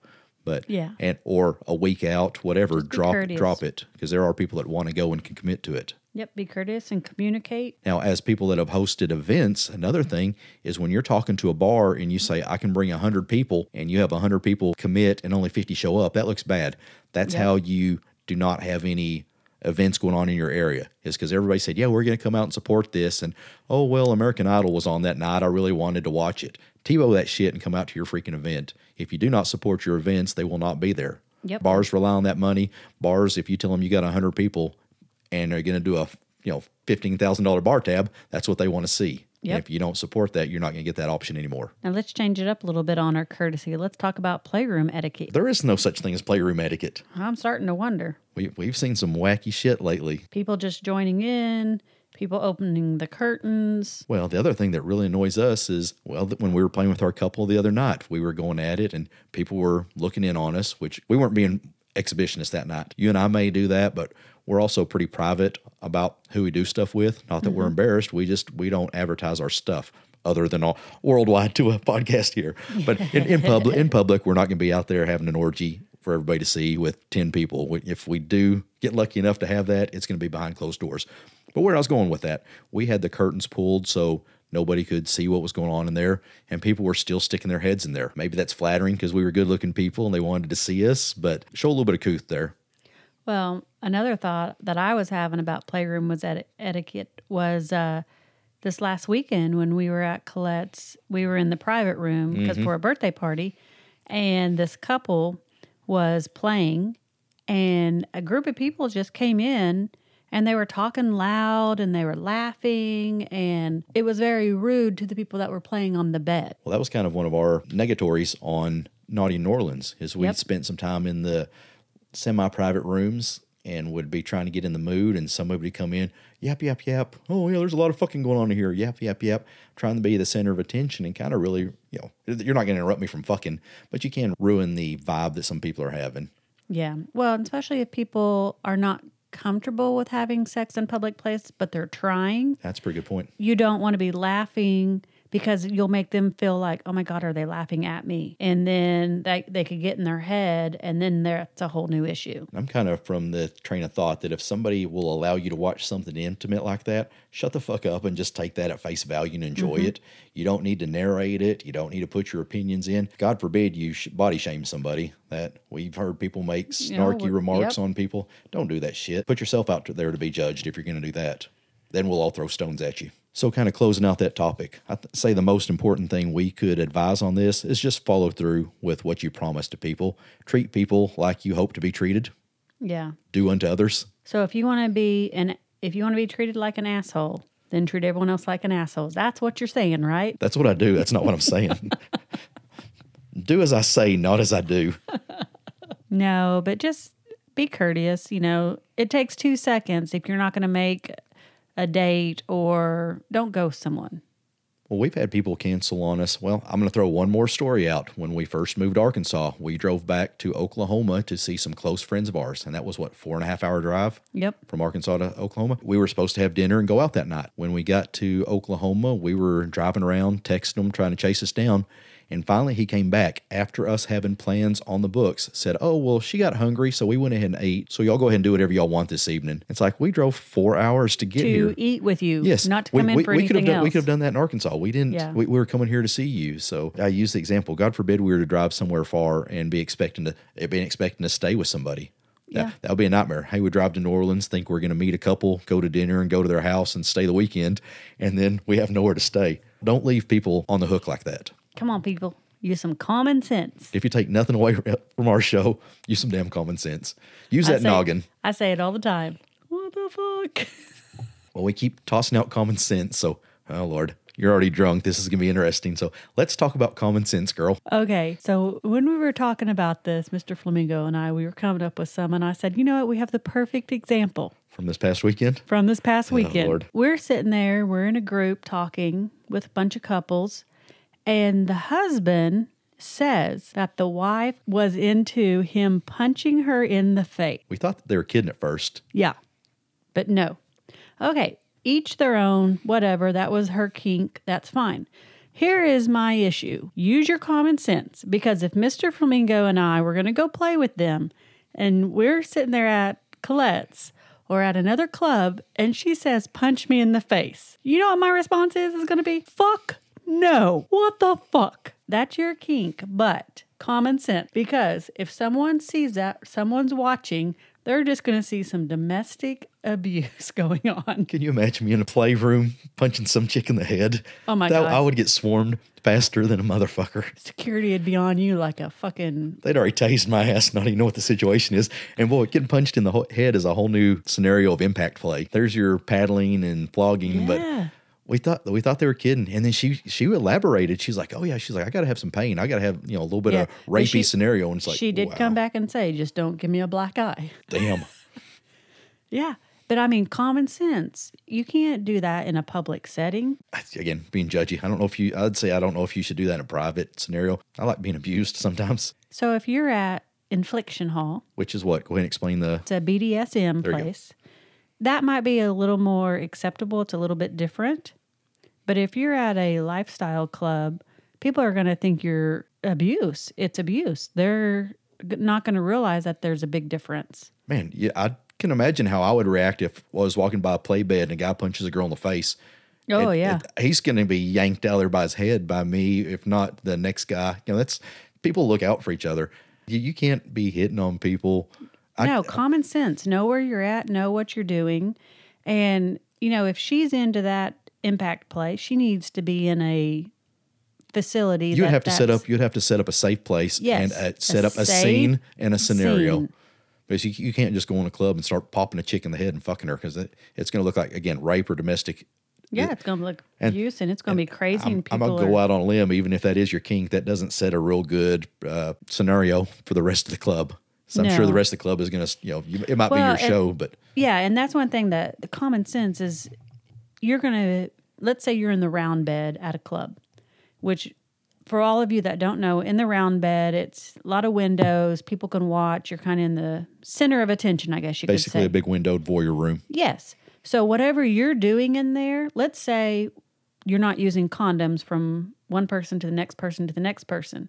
But yeah, and or a week out, whatever, drop courteous. drop it because there are people that want to go and can commit to it. Yep, be courteous and communicate. Now, as people that have hosted events, another thing is when you're talking to a bar and you say, I can bring one hundred people, and you have one hundred people commit and only fifty show up, that looks bad. That's yep. how you do not have any events going on in your area, is because everybody said, yeah, we're going to come out and support this. And, oh, well, American Idol was on that night. I really wanted to watch it. TiVo that shit and come out to your freaking event. If you do not support your events, they will not be there. Yep. Bars rely on that money. Bars, if you tell them you got one hundred people, and they're going to do a you know fifteen thousand dollars bar tab, that's what they want to see. Yep. And if you don't support that, you're not going to get that option anymore. Now let's change it up a little bit on our courtesy. Let's talk about playroom etiquette. There is no such thing as playroom etiquette. I'm starting to wonder. We, we've seen some wacky shit lately. People just joining in, people opening the curtains. Well, the other thing that really annoys us is, well, when we were playing with our couple the other night, we were going at it and people were looking in on us, which we weren't being exhibitionists that night. You and I may do that, but we're also pretty private about who we do stuff with. Not that mm-hmm. we're embarrassed. We just, we don't advertise our stuff other than all worldwide to a podcast here. But in, in public, in public, we're not going to be out there having an orgy for everybody to see with ten people. We, if we do get lucky enough to have that, it's going to be behind closed doors. But where I was going with that, we had the curtains pulled so nobody could see what was going on in there, and people were still sticking their heads in there. Maybe that's flattering because we were good-looking people and they wanted to see us, but show a little bit of couth there. Well, another thought that I was having about playroom was et- etiquette was uh, this last weekend when we were at Colette's. We were in the private room because mm-hmm. for a birthday party, and this couple was playing, and a group of people just came in, and they were talking loud, and they were laughing, and it was very rude to the people that were playing on the bed. Well, that was kind of one of our negatories on Naughty New Orleans, is we yep. spent some time in the semi-private rooms and would be trying to get in the mood, and somebody would come in, yap, yap, yap. Oh, yeah, there's a lot of fucking going on in here. Yap, yap, yap. Trying to be the center of attention and kind of really, you know, you're not going to interrupt me from fucking, but you can ruin the vibe that some people are having. Yeah. Well, especially if people are not comfortable with having sex in public place, but they're trying. That's a pretty good point. You don't want to be laughing because you'll make them feel like, oh my God, are they laughing at me? And then they, they could get in their head, and then that's a whole new issue. I'm kind of from the train of thought that if somebody will allow you to watch something intimate like that, shut the fuck up and just take that at face value and enjoy mm-hmm. it. You don't need to narrate it. You don't need to put your opinions in. God forbid you sh- body shame somebody. That we've heard people make snarky you know, remarks yep. on people. Don't do that shit. Put yourself out there to be judged if you're going to do that. Then we'll all throw stones at you. So kind of closing out that topic, I th- say the most important thing we could advise on this is just follow through with what you promise to people. Treat people like you hope to be treated. Yeah. Do unto others. So if you want to be an if you want to be treated like an asshole, then treat everyone else like an asshole. That's what you're saying, right? That's what I do. That's not what I'm saying. Do as I say, not as I do. No, but just be courteous. You know, it takes two seconds if you're not going to make a date, or don't ghost someone. Well, we've had people cancel on us. Well, I'm going to throw one more story out. When we first moved to Arkansas, we drove back to Oklahoma to see some close friends of ours. And that was, what, four and a half hour drive? Yep. From Arkansas to Oklahoma. We were supposed to have dinner and go out that night. When we got to Oklahoma, we were driving around, texting them, trying to chase us down. And finally, he came back after us having plans on the books, said, oh, well, she got hungry, so we went ahead and ate. So y'all go ahead and do whatever y'all want this evening. It's like, we drove four hours to get to here. To eat with you, yes. not to come we, in we, for we anything could have done, else. We could have done that in Arkansas. We didn't. Yeah. We, we were coming here to see you. So I use the example, God forbid we were to drive somewhere far and be expecting to, be expecting to stay with somebody. That, yeah. that would be a nightmare. Hey, we drive to New Orleans, think we're going to meet a couple, go to dinner and go to their house and stay the weekend, and then we have nowhere to stay. Don't leave people on the hook like that. Come on, people. Use some common sense. If you take nothing away from our show, use some damn common sense. Use that I say, noggin. I say it all the time. What the fuck? Well, we keep tossing out common sense. So, oh, Lord, you're already drunk. This is going to be interesting. So let's talk about common sense, girl. Okay. So when we were talking about this, Mister Flamingo and I, we were coming up with some, and I said, you know what? We have the perfect example. From this past weekend? From this past weekend. Oh, Lord. We're sitting there. We're in a group talking with a bunch of couples. And the husband says that the wife was into him punching her in the face. We thought they were kidding at first. Yeah, but no. Okay, each their own, whatever. That was her kink. That's fine. Here is my issue. Use your common sense, because if Mister Flamingo and I were going to go play with them and we're sitting there at Colette's or at another club and she says, punch me in the face, you know what my response is, is going to be, fuck no. What the fuck? That's your kink, but common sense. Because if someone sees that, someone's watching, they're just going to see some domestic abuse going on. Can you imagine me in a playroom punching some chick in the head? Oh, my that, God. I would get swarmed faster than a motherfucker. Security would be on you like a fucking... They'd already tased my ass, not even know what the situation is. And, boy, getting punched in the head is a whole new scenario of impact play. There's your paddling and flogging, yeah. but... We thought we thought they were kidding. And then she she elaborated. She's like, oh, yeah. She's like, I got to have some pain. I got to have, you know, a little bit yeah. of rapey she, scenario. And it's like, she did wow. come back and say, just don't give me a black eye. Damn. Yeah. But, I mean, common sense. You can't do that in a public setting. Again, being judgy. I don't know if you, I'd say I don't know if you should do that in a private scenario. I like being abused sometimes. So if you're at Infliction Hall. Which is what? Go ahead and explain the. It's a B D S M place. That might be a little more acceptable. It's a little bit different. But if you're at a lifestyle club, people are going to think you're abuse. It's abuse. They're not going to realize that there's a big difference. Man, yeah, I can imagine how I would react if I was walking by a play bed and a guy punches a girl in the face. Oh, and, yeah. And he's going to be yanked out of there by his head by me, if not the next guy. You know, that's people look out for each other. You, you can't be hitting on people. No, I, common sense. Know where you're at, know what you're doing. And, you know, if she's into that impact play, she needs to be in a facility. You'd that, have to set up you'd have to set up a safe place yes, and a, set a up a scene and a scenario. Scene. Because you, you can't just go in a club and start popping a chick in the head and fucking her, because it, it's going to look like, again, rape or domestic. Yeah, it, it's going to look abuse and, and it's going to be crazy. I'm, and people I'm going to go out on a limb, even if that is your kink, that doesn't set a real good uh, scenario for the rest of the club. So I'm no. sure the rest of the club is going to, you know, it might well, be your and, show, but. Yeah, and that's one thing that the common sense is you're going to, let's say you're in the round bed at a club, which for all of you that don't know, in the round bed, it's a lot of windows, people can watch, you're kind of in the center of attention, I guess you Basically could say. Basically a big windowed voyeur room. Yes. So whatever you're doing in there, let's say you're not using condoms from one person to the next person to the next person.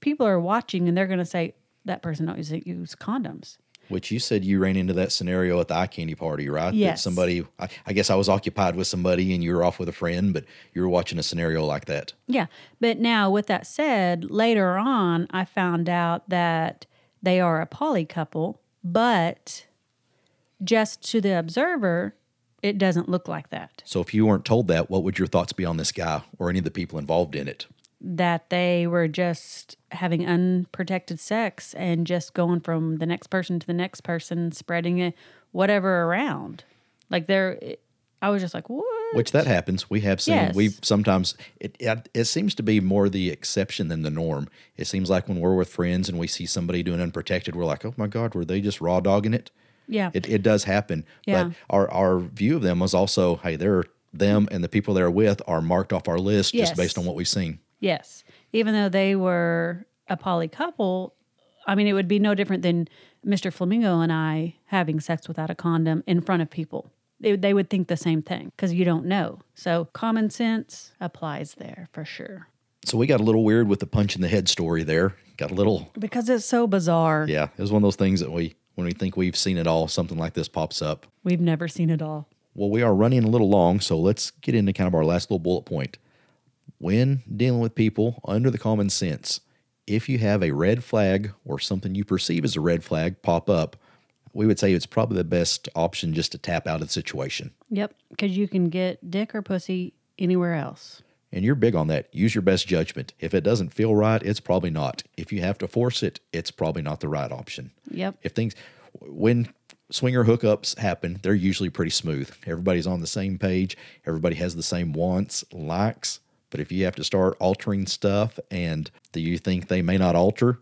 People are watching and they're going to say, that person don't use, use condoms. Which you said you ran into that scenario at the eye candy party, right? Yes. That somebody, I, I guess I was occupied with somebody and you were off with a friend, but you were watching a scenario like that. Yeah. But now with that said, later on, I found out that they are a poly couple, but just to the observer, it doesn't look like that. So if you weren't told that, what would your thoughts be on this guy or any of the people involved in it? That they were just having unprotected sex and just going from the next person to the next person, spreading it, whatever around. Like there, I was just like, what? Which that happens. We have seen, yes. we sometimes, it, it it seems to be more the exception than the norm. It seems like when we're with friends and we see somebody doing unprotected, we're like, oh my God, were they just raw dogging it? Yeah. It it does happen. Yeah. But our, our view of them was also, hey, they're them and the people they're with are marked off our list yes. just based on what we've seen. Yes. Even though they were a poly couple, I mean, it would be no different than Mister Flamingo and I having sex without a condom in front of people. They, they would think the same thing because you don't know. So common sense applies there for sure. So we got a little weird with the punch in the head story there. Got a little... Because it's so bizarre. Yeah. It was one of those things that we, when we think we've seen it all, something like this pops up. We've never seen it all. Well, we are running a little long, so let's get into kind of our last little bullet point. When dealing with people under the common sense, if you have a red flag or something you perceive as a red flag pop up, we would say it's probably the best option just to tap out of the situation. Yep, because you can get dick or pussy anywhere else. And you're big on that. Use your best judgment. If it doesn't feel right, it's probably not. If you have to force it, it's probably not the right option. Yep. If things, when swinger hookups happen, they're usually pretty smooth. Everybody's on the same page. Everybody has the same wants, likes. But if you have to start altering stuff and do you think they may not alter,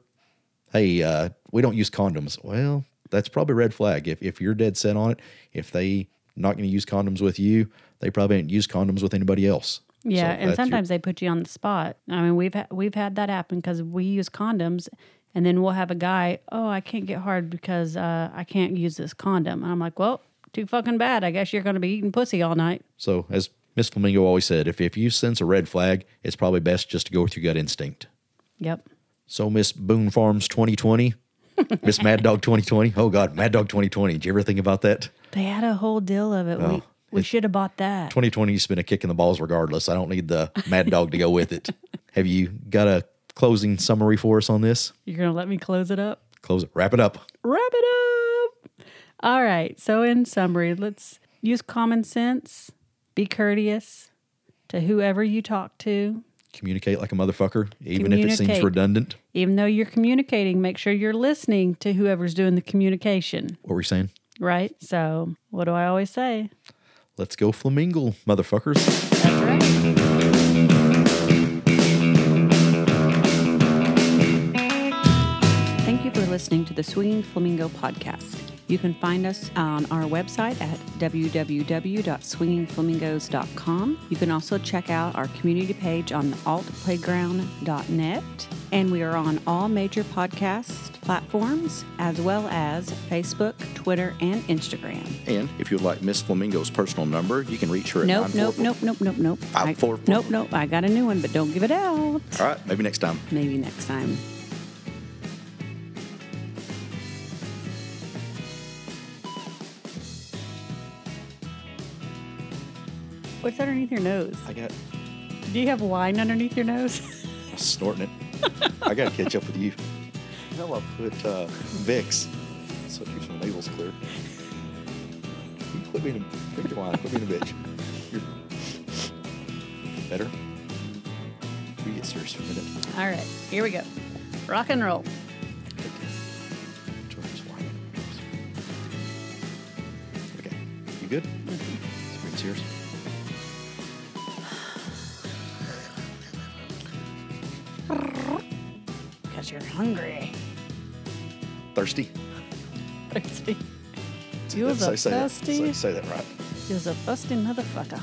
hey, uh, we don't use condoms. Well, that's probably a red flag. If if you're dead set on it, if they not going to use condoms with you, they probably didn't use condoms with anybody else. Yeah, so and sometimes your... they put you on the spot. I mean, we've ha- we've had that happen because we use condoms, and then we'll have a guy, oh, I can't get hard because uh, I can't use this condom. And I'm like, well, too fucking bad. I guess you're going to be eating pussy all night. So as Miss Flamingo always said, if, if you sense a red flag, it's probably best just to go with your gut instinct. Yep. So Miss Boone Farms twenty twenty, Miss Mad Dog twenty twenty. Oh, God, Mad Dog twenty twenty. Did you ever think about that? They had a whole deal of it. Oh, we we should have bought that. twenty twenty's been a kick in the balls regardless. I don't need the Mad Dog to go with it. Have you got a closing summary for us on this? You're going to let me close it up? Close it. Wrap it up. Wrap it up. All right. So in summary, let's use common sense. Be courteous to whoever you talk to. Communicate like a motherfucker, even if it seems redundant. Even though you're communicating, make sure you're listening to whoever's doing the communication. What were you saying? Right. So what do I always say? Let's go flamingle, motherfuckers. That's right. Thank you for listening to the Swinging Flamingo Podcast. You can find us on our website at w w w dot swinging flamingos dot com. You can also check out our community page on alt playground dot net. And we are on all major podcast platforms, as well as Facebook, Twitter, and Instagram. And if you'd like Miss Flamingo's personal number, you can reach her at nope, nope, nope, nope, nope, nope. five four four Nope, nope. I got a new one, but don't give it out. All right. Maybe next time. Maybe next time. What's underneath your nose? I got... Do you have wine underneath your nose? I'm snorting it. I got to catch up with you. You know, I put uh, Vicks, so it keeps my labels clear. You quit being a... Drink your wine. Quit being a bitch. You're better. We get serious for a minute. All right. Here we go. Rock and roll. Okay. You good? Mm-hmm. Being serious. Because you're hungry. Thirsty. Thirsty. You was a thirsty. Say that right. You was a thirsty motherfucker.